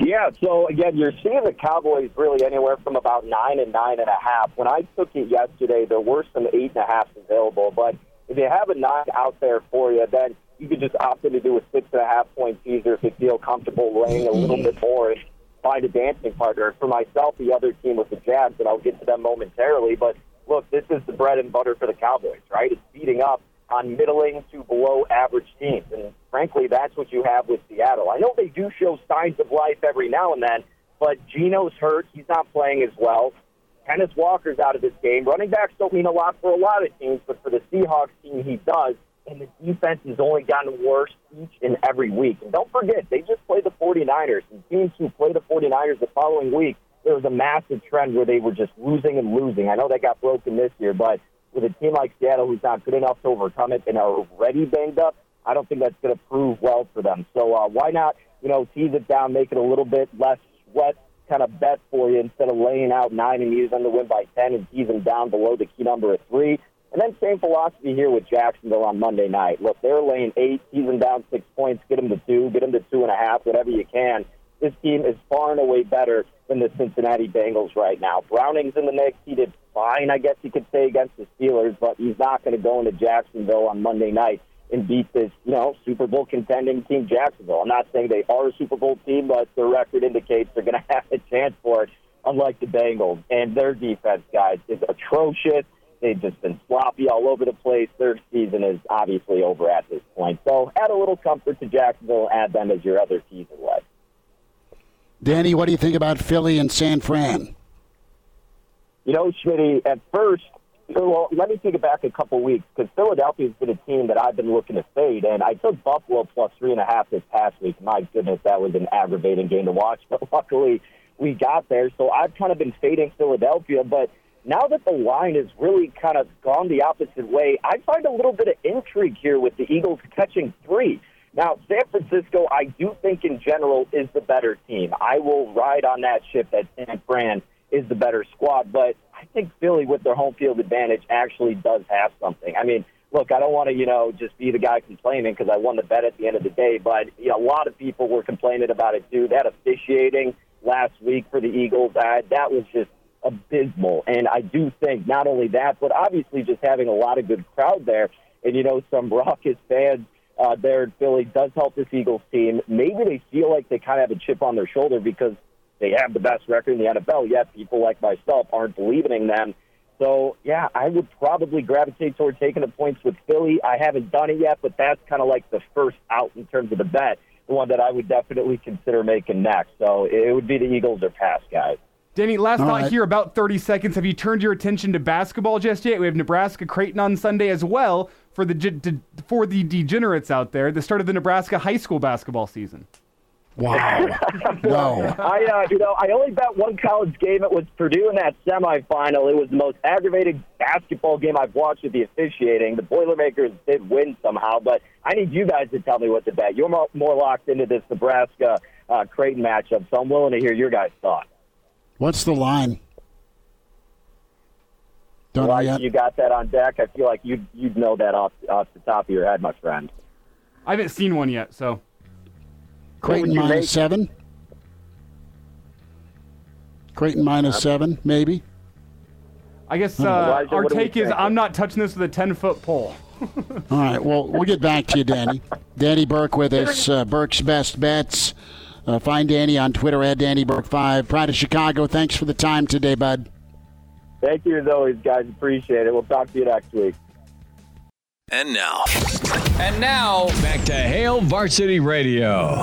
Yeah, so, again, you're seeing the Cowboys really anywhere from about nine and nine and a half. When I took it yesterday, there were some eight and a halfs available. But if you have a nine out there for you, then you could just opt in to do a six and a half point teaser if you feel comfortable laying a little bit more and find a dancing partner. For myself, the other team was the Jags, and I'll get to them momentarily. But, look, this is the bread and butter for the Cowboys, right? It's beating up on middling to below average teams. And frankly, that's what you have with Seattle. I know they do show signs of life every now and then, but Geno's hurt. He's not playing as well. Kenneth Walker's out of this game. Running backs don't mean a lot for a lot of teams, but for the Seahawks team, he does. And the defense has only gotten worse each and every week. And don't forget, they just played the 49ers. And teams who play the 49ers the following week, there was a massive trend where they were just losing and losing. I know that got broken this year, but with a team like Seattle who's not good enough to overcome it and are already banged up, I don't think that's going to prove well for them. So uh, why not, you know, tease it down, make it a little bit less sweat kind of bet for you instead of laying out nine and use them to win by ten and tease them down below the key number of three. And then same philosophy here with Jacksonville on Monday night. Look, they're laying eight, tease them down six points, get them to two, get them to two and a half, whatever you can. This team is far and away better than the Cincinnati Bengals right now. Browning's in the mix. He did fine, I guess you could say, against the Steelers, but he's not going to go into Jacksonville on Monday night and beat this, you know, Super Bowl contending team Jacksonville. I'm not saying they are a Super Bowl team, but their record indicates they're going to have a chance for it, unlike the Bengals. And their defense, guys, is atrocious. They've just been sloppy all over the place. Their season is obviously over at this point. So add a little comfort to Jacksonville, add them as your other season leg. Danny, what do you think about Philly and San Fran? You know, Schmitty, at first, well, let me take it back a couple weeks because Philadelphia's been a team that I've been looking to fade, and I took Buffalo plus three and a half this past week. My goodness, that was an aggravating game to watch, but luckily we got there. So I've kind of been fading Philadelphia, but now that the line has really kind of gone the opposite way, I find a little bit of intrigue here with the Eagles catching three. Now, San Francisco, I do think in general is the better team. I will ride on that ship that San Fran is the better squad, but I think Philly with their home field advantage actually does have something. I mean, look, I don't want to, you know, just be the guy complaining because I won the bet at the end of the day, but you know, a lot of people were complaining about it too. That officiating last week for the Eagles, I, that was just abysmal. And I do think not only that, but obviously just having a lot of good crowd there and, you know, some raucous fans Uh, there in Philly does help this Eagles team. Maybe they feel like they kind of have a chip on their shoulder because they have the best record in the N F L, yet people like myself aren't believing in them. So, yeah, I would probably gravitate toward taking the points with Philly. I haven't done it yet, but that's kind of like the first out in terms of the bet, the one that I would definitely consider making next. So it would be the Eagles or pass, guys. Danny, last All thought right. here, about thirty seconds. Have you turned your attention to basketball just yet? We have Nebraska-Creighton on Sunday as well for the de- for the degenerates out there, the start of the Nebraska high school basketball season. Wow. Wow. I, uh, you know, I only bet one college game. It was Purdue in that semifinal. It was the most aggravating basketball game I've watched with the officiating. The Boilermakers did win somehow, but I need you guys to tell me what to bet. You're more, more locked into this Nebraska uh, Creighton matchup, so I'm willing to hear your guys' thoughts. What's the line? Don't well, know yet. You got that on deck. I feel like you'd, you'd know that off, off the top of your head, my friend. I haven't seen one yet, so. Creighton minus make? seven. Creighton minus uh, seven, maybe. I guess uh, Elijah, our take is I'm not touching this with a ten-foot pole. All right, well, we'll get back to you, Danny. Danny Burke with us, uh, Burke's Best Bets. Uh, find Danny on Twitter at Danny Burke five. Pride of Chicago, thanks for the time today, bud. Thank you as always, guys. Appreciate it. We'll talk to you next week. And now. And now, back to Hail Varsity Radio.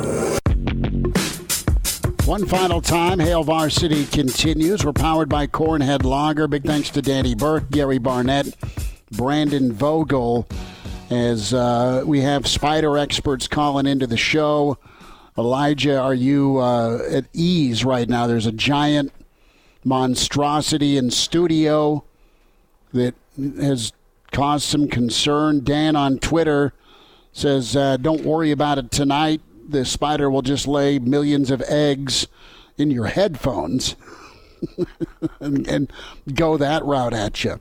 One final time, Hail Varsity continues. We're powered by Cornhead Lager. Big thanks to Danny Burke, Gary Barnett, Brandon Vogel, as uh, we have Spider experts calling into the show. Elijah, are you uh, at ease right now? There's a giant monstrosity in studio that has caused some concern. Dan on Twitter says, uh, don't worry about it tonight. The spider will just lay millions of eggs in your headphones and, and go that route at you.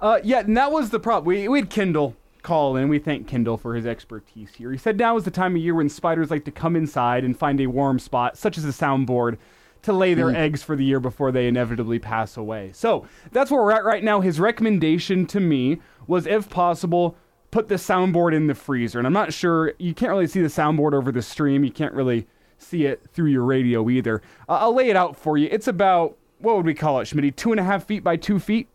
Uh, yeah, and that was the problem. We, we had Kendall call in. We thank Kendall for his expertise here. He said now is the time of year when spiders like to come inside and find a warm spot, such as a soundboard, to lay their mm. eggs for the year before they inevitably pass away. So that's where we're at right now. His recommendation to me was, if possible, put the soundboard in the freezer. And I'm not sure, you can't really see the soundboard over the stream. You can't really see it through your radio either. Uh, I'll lay it out for you. It's about, what would we call it, Schmitty? Two and a half feet by two feet?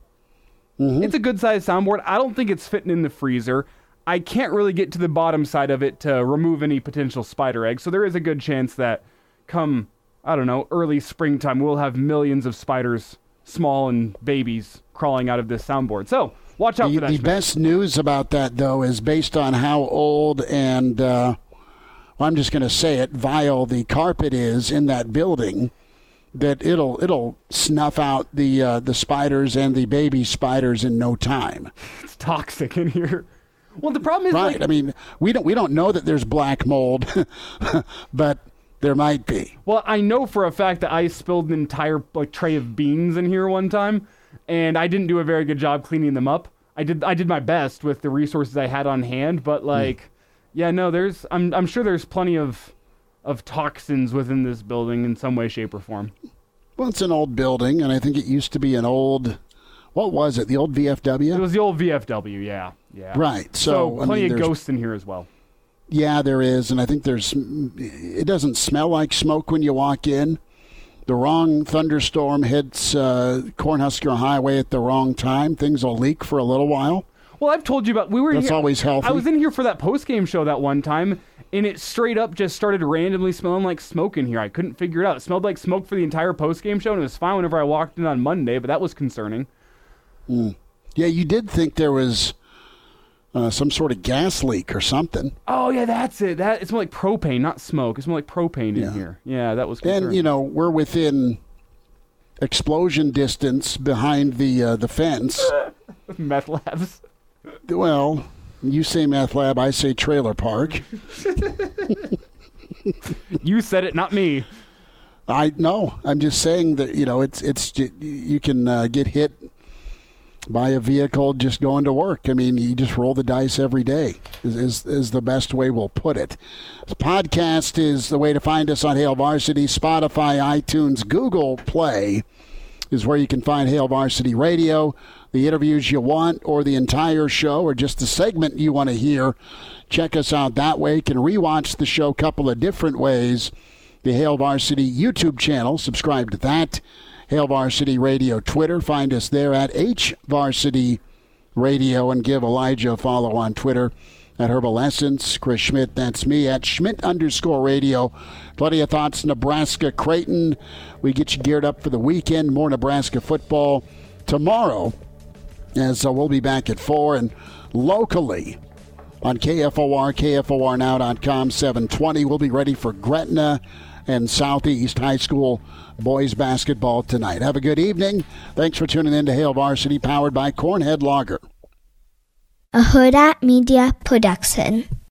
Mm-hmm. It's a good-sized soundboard. I don't think it's fitting in the freezer. I can't really get to the bottom side of it to remove any potential spider eggs, so there is a good chance that come, I don't know, early springtime, we'll have millions of spiders, small and babies, crawling out of this soundboard. So watch out the, for that. The best news about that, though, is based on how old and, uh, well, I'm just going to say it, vile the carpet is in that building, that it'll it'll snuff out the uh, the spiders and the baby spiders in no time. It's toxic in here. Well, the problem is, right? Like, I mean, we don't we don't know that there's black mold, but there might be. Well, I know for a fact that I spilled an entire like tray of beans in here one time, and I didn't do a very good job cleaning them up. I did I did my best with the resources I had on hand, but like, mm. yeah, no, there's I'm I'm sure there's plenty of. of toxins within this building in some way, shape, or form. Well, it's an old building, and I think it used to be an old, what was it, the old V F W? It was the old V F W, yeah. yeah. Right. So, so plenty I mean, of ghosts in here as well. Yeah, there is, and I think there's, it doesn't smell like smoke when you walk in. The wrong thunderstorm hits uh, Cornhusker Highway at the wrong time. Things will leak for a little while. Well, I've told you about, we were That's here, always healthy. I was in here for that post-game show that one time, and it straight up just started randomly smelling like smoke in here. I couldn't figure it out. It smelled like smoke for the entire post-game show, and it was fine whenever I walked in on Monday, but that was concerning. Mm. Yeah, you did think there was uh, some sort of gas leak or something. Oh, yeah, that's it. That It's more like propane, not smoke. It's more like propane yeah. in here. Yeah, that was concerning. And, you know, we're within explosion distance behind the, uh, the fence. Meth labs. Well, you say meth lab, I say trailer park. You said it, not me. I no. I'm just saying that, you know, it's it's you can uh, get hit by a vehicle just going to work. I mean, you just roll the dice every day is is, is the best way we'll put it. This podcast is the way to find us on Hail Varsity, Spotify, iTunes, Google Play. Is where you can find Hail Varsity Radio, the interviews you want, or the entire show, or just the segment you want to hear. Check us out that way. You can rewatch the show a couple of different ways. The Hail Varsity YouTube channel, subscribe to that. Hail Varsity Radio Twitter. Find us there at HVarsity Radio and give Elijah a follow on Twitter at Herbal Essence. Chris Schmidt, that's me, at Schmidt underscore radio. Plenty of thoughts, Nebraska Creighton. We get you geared up for the weekend. More Nebraska football tomorrow. And so we'll be back at four and locally on K F O R, K F O R now dot com, seven twenty. We'll be ready for Gretna and Southeast High School boys basketball tonight. Have a good evening. Thanks for tuning in to Hail Varsity, powered by Cornhead Lager. A Huda Media Production.